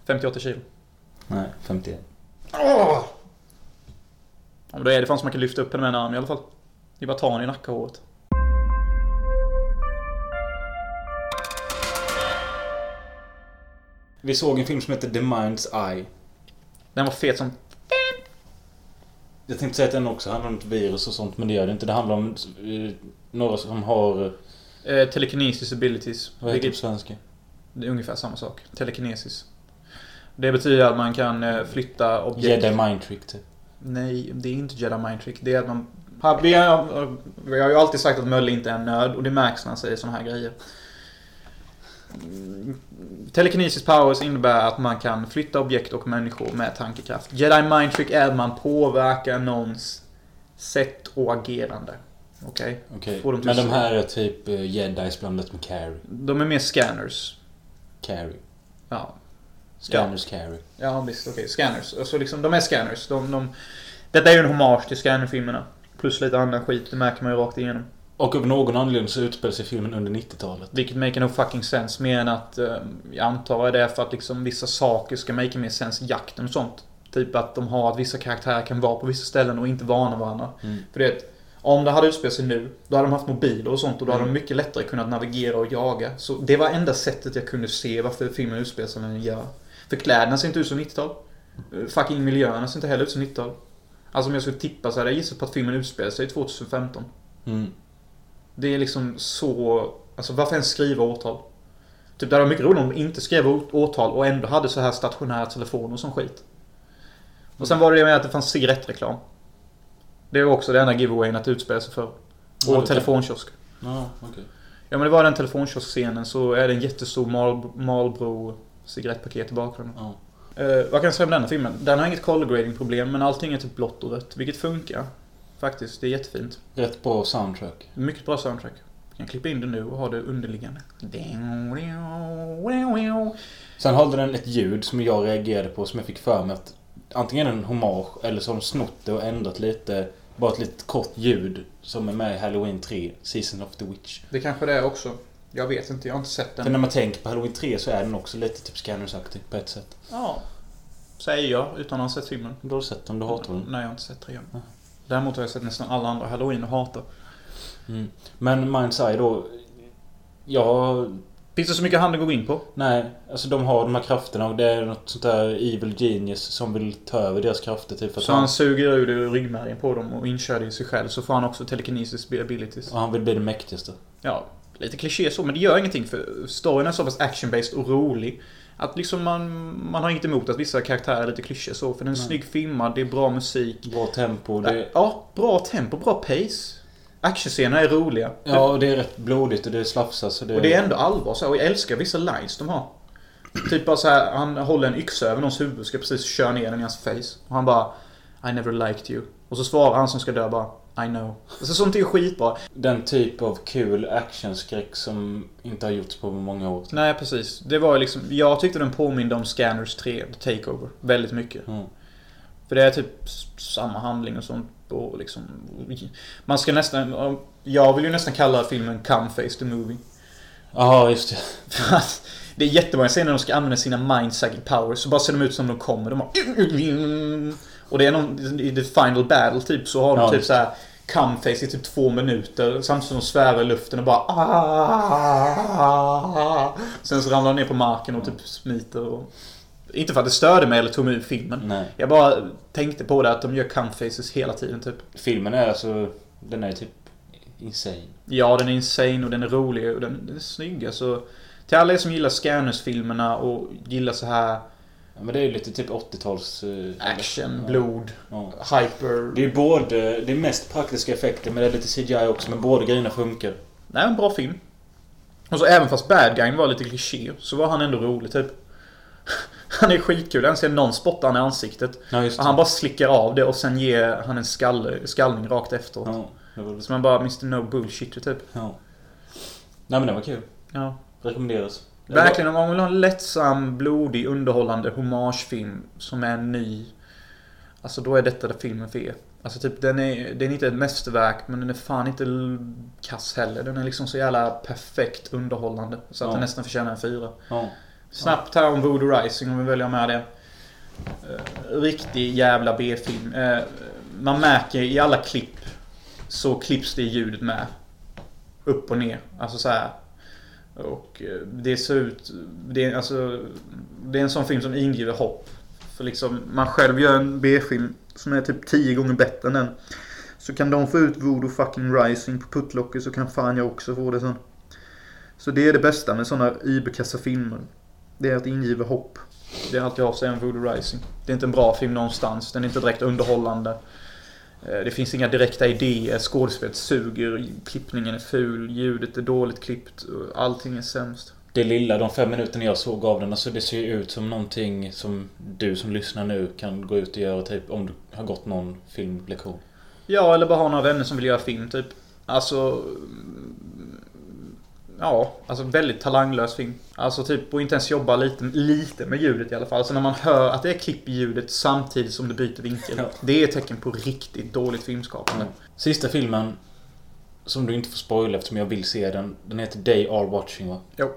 58 kilo. Nej, 51. Åh! Oh! Ja, men då är det fan som man kan lyfta upp henne med en arm i alla fall. Det är bara att ta henne i nackhåret. Vi såg en film som heter The Mind's Eye. Den var fet som... Jag tänkte säga att den också handlar om ett virus och sånt, men det gör det inte. Det handlar om några som har... telekinesis abilities. Vad heter det på svenska? Det är ungefär samma sak. Telekinesis. Det betyder att man kan flytta objekt. Jedi mind trick typ. Nej, det är inte Jedi mind trick. Det är att man... Vi har ju alltid sagt att Mölle inte är en nörd, och det märks när han säger såna här grejer. Telekinesis powers innebär att man kan flytta objekt och människor med tankekraft. Jedi mind trick är att man påverkar någons sätt och agerande. Okej. Okay. Okay. Men de här är typ jedis blandat med carry. De är mer scanners. Carry. Ja. Scanners carry. Ja, visst. Okej, okay. Scanners. Alltså liksom, de är scanners. Detta är ju en hommage till scannerfilmerna. Plus lite annan skit, det märker man ju rakt igenom. Och av någon anledning så utspelar sig filmen under 90-talet. Vilket make no fucking sense, mer än att jag antar det är för att liksom vissa saker ska make mer sense i jakten och sånt. Typ att de har att vissa karaktärer kan vara på vissa ställen och inte varna varandra. Mm. För det, om det hade utspelat sig nu, då hade de haft mobiler och sånt och då hade de mycket lättare kunnat navigera och jaga. Så det var enda sättet jag kunde se varför filmen utspelar sig när den gör. För kläderna ser inte ut som 90-tal. Fucking miljöerna ser inte heller ut som 90-tal. Alltså om jag skulle tippa så hade jag gissat på att filmen utspelar sig i 2015. Mm. Det är liksom så... Alltså varför ens skriva årtal? Typ där var mycket roligt om de inte skrev årtal och ändå hade så här stationära telefoner och sån skit. Och sen var det med att det fanns cigarettreklam. Det var också den enda giveawayen att utspela sig för. Och ja, telefonkiosk. Ja, okej. Okay. Ja, men det var den telefonkiosk-scenen så är det en jättestor Marlboro-cigarettpaket i bakgrunden. Ja. Vad kan jag säga om den här filmen? Den har inget color grading-problem, men allting är typ blått och rött, vilket funkar. Faktiskt, det är jättefint. Rätt bra soundtrack. Mycket bra soundtrack. Vi kan klippa in det nu och ha det underliggande. Sen hade den ett ljud som jag reagerade på som jag fick för mig att antingen en hommage eller som snott det och ändrat lite, bara ett litet kort ljud som är med i Halloween 3, Season of the Witch. Det kanske det är också. Jag vet inte, jag har inte sett den. För när man tänker på Halloween 3 så är den också lite typ scannersaktig på ett sätt. Ja, säger jag utan att ha sett filmen. Då har du sett den, du hatar den. Nej, jag har inte sett 3. Däremot har jag sett nästan alla andra Halloween och hatar. Mm. Men Mind's Eye då... Ja... Finns det så mycket han går in på? Nej, alltså de har de här krafterna och det är något sånt där evil genius som vill ta över deras krafter. Typ, för så han suger ur ryggmärgen på dem och inkör det i sig själv så får han också telekinesis abilities. Och han vill bli det mäktigaste. Ja, lite kliché så men det gör ingenting för storyn är så pass action-based och rolig. Att liksom man har inget emot att vissa karaktärer är lite klyschor så. För den är snygg filmad, det är bra musik. Bra tempo. Det... Ja, bra tempo, bra pace. Actionscener är roliga. Ja, och det är rätt blodigt och det är slafsas. Och det är ändå allvar. Så här, och jag älskar vissa lines de har. Typ bara så här, han håller en yxa över någons huvud och ska precis köra ner den i hans face. Och han bara, I never liked you. Och så svarar han som ska dö bara, I know. Alltså, sånt är ju skitbra. Den typ av kul actionskräck som inte har gjorts på många år. Nej, precis. Det var liksom, jag tyckte den påminde om Scanners 3 Takeover väldigt mycket. Mm. För det är typ samma handling och sånt. Och liksom, man ska nästan, jag vill ju nästan kalla filmen Come Face the Movie. Ja, just det. För att det är jättemånga scener när de ska använda sina mind-sucking powers. Så bara ser de ut som de kommer. De bara... Och det är någon, i The Final Battle typ, så har de typ så här come-face i typ 2 minuter. Samtidigt som de svävar i luften och bara sen så ramlar de ner på marken och typ smiter och... Inte för att det störde mig eller tog mig ur filmen. Nej. Jag bara tänkte på det att de gör come-faces hela tiden typ. Filmen är alltså, den är typ insane. Ja, den är insane och den är rolig och den är snygg alltså. Till alla er som gillar Scanners-filmerna och gillar så här... Men det är ju lite typ 80-tals... action, blod, hyper... Det är både... Det är mest praktiska effekter, men det är lite CGI också. Men båda grejerna funkar. Det är en bra film. Och så även fast bad guy var lite kliché, så var han ändå rolig typ. Han är skitkul. Han ser någon spottan i ansiktet. Ja, just det. Och han bara slickar av det och sen ger han en skallning rakt efteråt. Ja, det var det. Så man bara, Mr. No Bullshit typ. Ja. Nej, men det var kul. Ja. Rekommenderas. Verkligen, om man vill ha en lättsam, blodig, underhållande hommagefilm som är ny, alltså då är detta det filmen för er. Alltså typ, den är inte ett mästerverk, men den är fan inte kass heller. Den är liksom så jävla perfekt underhållande, så att den nästan förtjänar en 4. Ja. Snabbt här om Voodoo Rising, om vi väljer med det. Riktig jävla B-film. Man märker i alla klipp, så klipps det ljudet med. Upp och ner, alltså så här. Och det ser ut, det är en sån film som ingiver hopp. För liksom, man själv gör en B-film som är typ 10 gånger bättre än den. Så kan de få ut Voodoo fucking Rising på puttlocket, så kan fan jag också få det sen. Så det är det bästa med såna überkassa filmer. Det är att ingiva hopp. Det är allt jag har att säga om Voodoo Rising. Det är inte en bra film någonstans, den är inte direkt underhållande. Det finns inga direkta idéer, skådespelet suger, klippningen är ful, ljudet är dåligt klippt, allting är sämst. Det lilla, de 5 minuterna jag såg av den, alltså det ser ut som någonting som du som lyssnar nu kan gå ut och göra typ, om du har gått någon filmlektion. Ja, eller bara ha några vänner som vill göra film typ. Alltså, ja, alltså väldigt talanglös film. Alltså typ, och inte ens jobba lite med ljudet i alla fall. Alltså när man hör att det är klipp i ljudet samtidigt som det byter vinkel. Ja. Det är tecken på riktigt dåligt filmskapande. Mm. Sista filmen, som du inte får spoila eftersom jag vill se den. Den heter They Are Watching, va? Jo.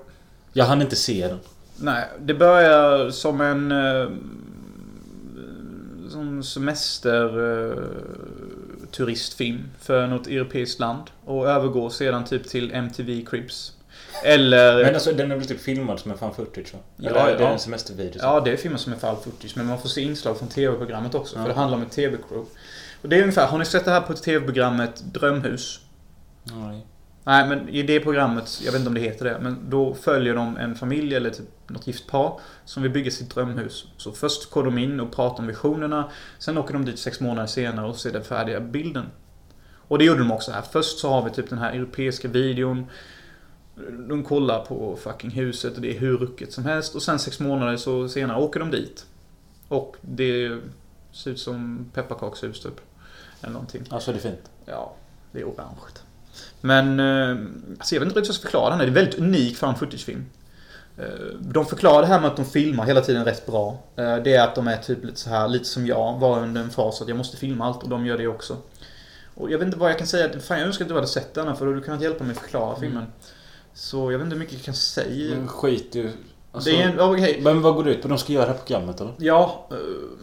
Jag hann inte se den. Nej, det börjar som en som turistfilm för något europeiskt land och övergår sedan typ till MTV Cribs. Eller... Men alltså den är väl typ filmad som en fan footage så? Ja, eller är det en semestervideo? Ja, det är filmad som en fan footage, men man får se inslag från tv-programmet också, för det handlar om ett tv-crew. Och det är ungefär, har ni sett det här på tv-programmet Drömhus? Nej. Nej, men i det programmet, jag vet inte om det heter det, men då följer de en familj eller typ något gift par som vill bygga sitt drömhus. Så först går de in och pratar om visionerna, sen åker de dit 6 månader senare och ser den färdiga bilden. Och det gjorde de också här. Först så har vi typ den här europeiska videon, de kollar på fucking huset och det är hur ruckigt som helst. Och sen 6 månader så senare åker de dit. Och det ser ut som pepparkakshus typ, eller någonting. Alltså det är fint. Ja, det är orange. Men alltså jag vet inte riktigt hur jag ska förklara den här. Det är väldigt unik för en footagefilm. De förklarar det här med att de filmar hela tiden rätt bra. Det är att de är typ lite så här, lite som jag var under en fas att jag måste filma allt, och de gör det också. Och jag vet inte vad jag kan säga. Fan, jag önskar att du hade sett den här, för då du kan hjälpa mig förklara filmen. Så jag vet inte hur mycket jag kan säga. Men skit ju. Alltså, det är en, okay. Men vad går det ut på? De ska göra det här programmet eller? Ja,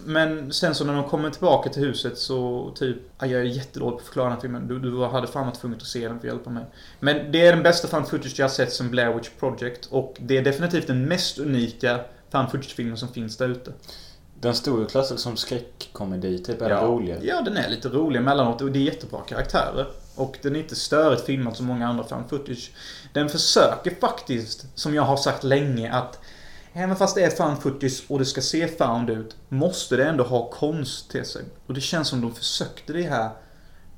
men sen så när de kommer tillbaka till huset så typ, jag är jättedålig på att förklara den här filmen. Du hade fan varit tvungen att se den för att hjälpa mig. Men det är den bästa fan footage jag har sett som Blair Witch Project, och det är definitivt den mest unika fan footage-filmen som finns där ute. Den stod ju klassad som skräckkomedi typ, är rolig. Ja, den är lite rolig emellanåt och det är jättebra karaktärer. Och den är inte störigt filmat som många andra fan footage. Den försöker faktiskt, som jag har sagt länge, att även fast det är fan footage och det ska se found ut, måste det ändå ha konst till sig. Och det känns som de försökte det här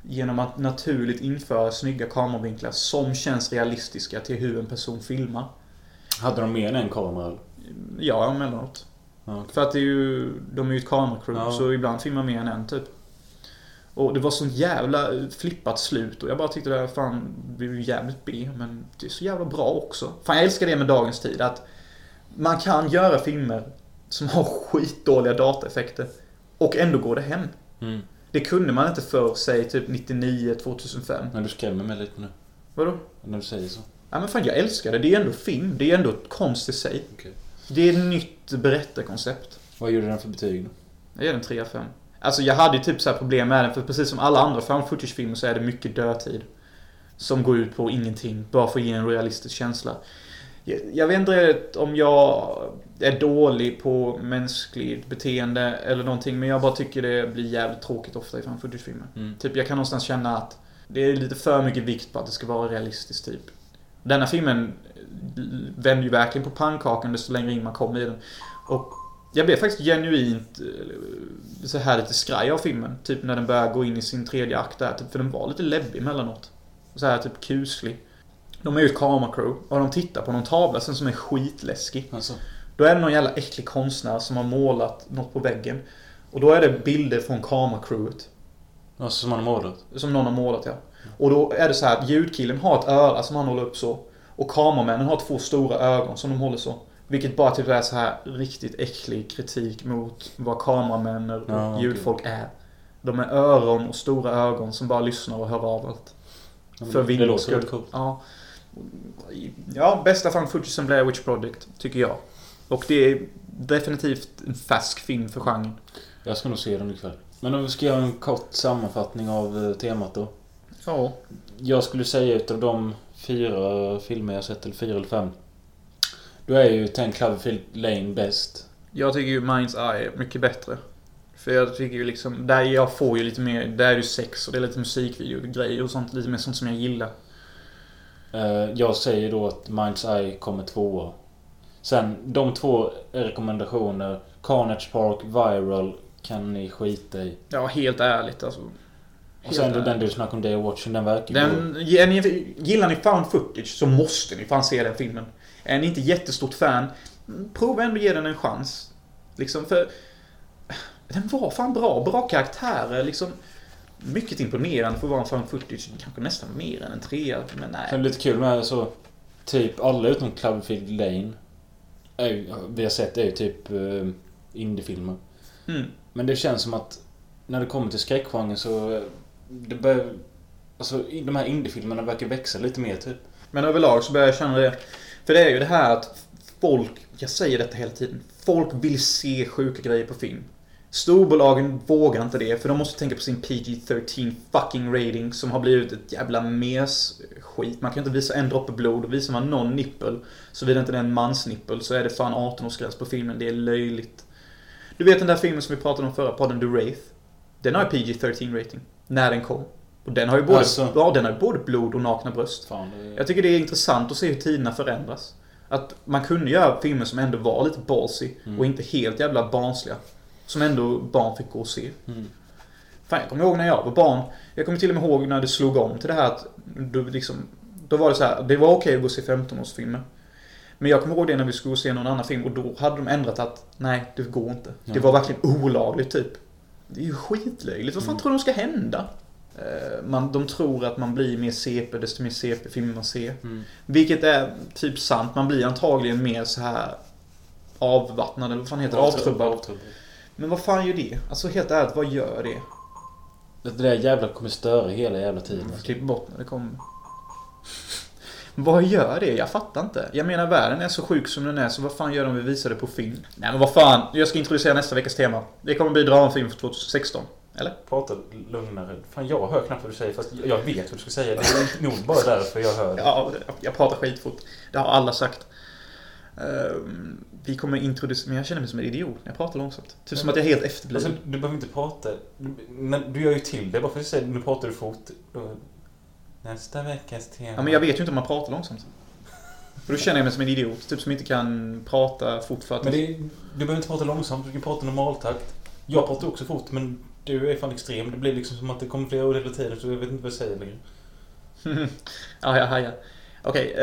genom att naturligt införa snygga kameravinklar som känns realistiska till hur en person filmar. Hade de mer än en kamera? Ja, emellanåt. Okay. För att det är ju, de är ju ett kameracrew, så ibland filmar mer än en typ. Och det var så jävla flippat slut. Och jag bara tyckte att fan, det är ju jävligt B. Men det är så jävla bra också. Fan, jag älskar det med dagens tid. Att man kan göra filmer som har skitdåliga dataeffekter. Och ändå går det hem. Mm. Det kunde man inte för sig typ 99-2005. Men du skrämmer mig lite nu. Vadå? När du säger så. Ja men fan, jag älskar det. Det är ändå film. Det är ändå konst i sig. Okay. Det är ett nytt berättarkoncept. Vad gjorde den för betyg då? Jag ger den 3-5. Alltså jag hade ju typ så här problem med den. För precis som alla andra found footage-filmer så är det mycket dödtid. Som går ut på ingenting. Bara för att ge en realistisk känsla. Jag vet inte om jag är dålig på mänskligt beteende eller någonting. Men jag bara tycker det blir jävligt tråkigt ofta i found footage-filmer. Mm. Typ jag kan någonstans känna att det är lite för mycket vikt på att det ska vara realistiskt typ. Denna filmen vänder ju verkligen på pannkakan desto längre in man kommer i den. Och jag blev faktiskt genuint så här lite skraj av filmen. Typ när den börjar gå in i sin tredje akt där. Typ, för den var lite läbbig mellanåt. Så här typ kuslig. De är ju ett kameracrew och de tittar på någon tavla som är skitläskig. Alltså. Då är det någon jävla äcklig konstnär som har målat något på väggen. Och då är det bilder från kameracrewet. Alltså som man har målat? Som någon har målat, ja. Och då är det så här att ljudkillen har ett öra som han håller upp så. Och kameramännen har två stora ögon som de håller så. Vilket bara typ är så här riktigt äcklig kritik mot vad kameramän och ljudfolk är. De är öron och stora ögon som bara lyssnar och hör av allt. Ja, för det låter väldigt coolt. Ja, bästa fan footage som Blair Witch Project, tycker jag. Och det är definitivt en färsk film för genren. Jag ska nog se den ikväll. Men om vi ska göra en kort sammanfattning av temat då. Ja. Jag skulle säga utav de 4 filmer jag sett, eller 4 eller 5, då är ju 10 Cloverfield Lane bäst. Jag tycker ju Mind's Eye är mycket bättre. För jag tycker ju liksom, där jag får ju lite mer, där är ju sex och det är lite musikvideo och grejer och sånt, lite mer sånt som jag gillar. Jag säger då att Mind's Eye kommer 2. Sen, de 2 rekommendationer, Carnage Park, Viral, kan ni skita i. Ja, helt ärligt alltså. Och sen då den du snackade om Day of Watching, den verkar gillar ni found footage så måste ni fan se den filmen. Är ni inte jättestort fan, prova ändå ge den en chans. Liksom, för den var fan bra. Bra karaktärer, liksom. Mycket imponerande för att vara en found footage. Kanske nästan mer än en 3, men nej. Det är lite kul med så typ alla utom Cloverfield Lane vi har sett är ju typ indiefilmer. Mm. Men det känns som att när det kommer till skräckgenren så det börjar, alltså de här indiefilmerna verkar växa lite mer typ. Men överlag så börjar jag känna det. För det är ju det här att folk, jag säger detta hela tiden, folk vill se sjuka grejer på film. Storbolagen vågar inte det för de måste tänka på sin PG-13 fucking rating som har blivit ett jävla mes skit. Man kan inte visa en droppe blod, och visar man någon nippel så vidare inte det är en mansnippel så är det fan 18-årsgräns på filmen, det är löjligt. Du vet den där filmen som vi pratade om förra podden, The Wraith? Den har ju PG-13 rating när den kom. Och den har ju både, alltså. Ja, den har ju både blod och nakna bröst. Fan, det är... Jag tycker det är intressant att se hur tiderna förändras. Att man kunde göra filmer som ändå var lite ballsy och inte helt jävla barnsliga. Som ändå barn fick gå och se. Mm. Fan, jag kommer ihåg när jag var barn. Jag kommer till och med ihåg när det slog om till det här att du liksom, då var det så här, det var okej att gå och se 15-årsfilmer. Men jag kommer ihåg det när vi skulle se någon annan film och då hade de ändrat att nej, det går inte. Ja. Det var verkligen olagligt typ. Det är ju skitlöjligt. Vad fan tror de ska hända? De tror att man blir mer CP desto mer CP-filmer man ser. Mm. Vilket är typ sant. Man blir antagligen mer så här avvattnad. Eller vad fan heter det? Avtrubbad. Men vad fan gör det? Alltså helt ärligt, vad gör det? Det där jävla kommer störa hela jävla tiden. Jag klipper bort när det kommer. Vad gör det? Jag fattar inte. Jag menar, världen är så sjuk som den är, så vad fan gör de vi visar det på film? Nej men vad fan, jag ska introducera nästa veckas tema. Det kommer bli dramafilm för 2016, eller? Prata lugnare. Fan, jag hör knappt vad du säger, fast jag vet vad du ska säga. Det är nog bara därför jag hör det. Ja, jag pratar skitfort. Det har alla sagt. Vi kommer introducera... Men jag känner mig som en idiot när jag pratar långsamt. Typ som att jag är helt efterbliven. Alltså, du behöver inte prata. Men du gör ju till det. Bara för att säga, nu pratar du fort... Nästa veckas tema. Ja, men jag vet ju inte om man pratar långsamt. För då känner jag mig som en idiot. Typ som inte kan prata fort för att... Men du behöver inte prata långsamt, du kan prata normaltakt. Jag pratar också fort, men du är fan extrem. Det blir liksom som att det kommer flera ord hela tiden, så jag vet inte vad jag säger längre. Ja. Okej,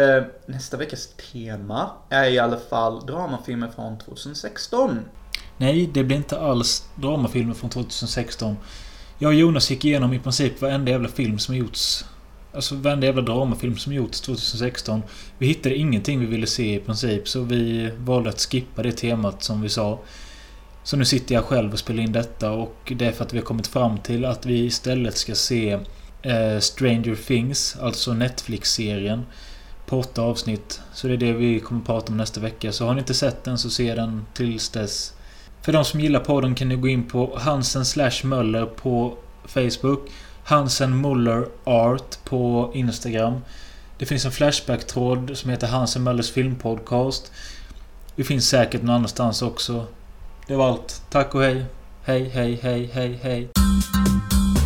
nästa veckas tema är i alla fall dramafilmer från 2016. Nej, det blir inte alls dramafilmer från 2016. Jag och Jonas gick igenom i princip varenda jävla film som gjorts. Alltså varenda jävla dramafilm som gjorts 2016. Vi hittade ingenting vi ville se i princip, så vi valde att skippa det temat som vi sa. Så nu sitter jag själv och spelar in detta, och det är för att vi har kommit fram till att vi istället ska se Stranger Things, alltså Netflix-serien, på 8 avsnitt. Så det är det vi kommer prata om nästa vecka. Så har ni inte sett den, så se den tills dess. För de som gillar podden kan ni gå in på Hansen/Möller på Facebook, Hansen/Muller Art på Instagram. Det finns en flashback-tråd som heter Hansen Möllers filmpodcast. Det finns säkert någon annanstans också. Det var allt. Tack och hej. Hej, hej, hej, hej, hej.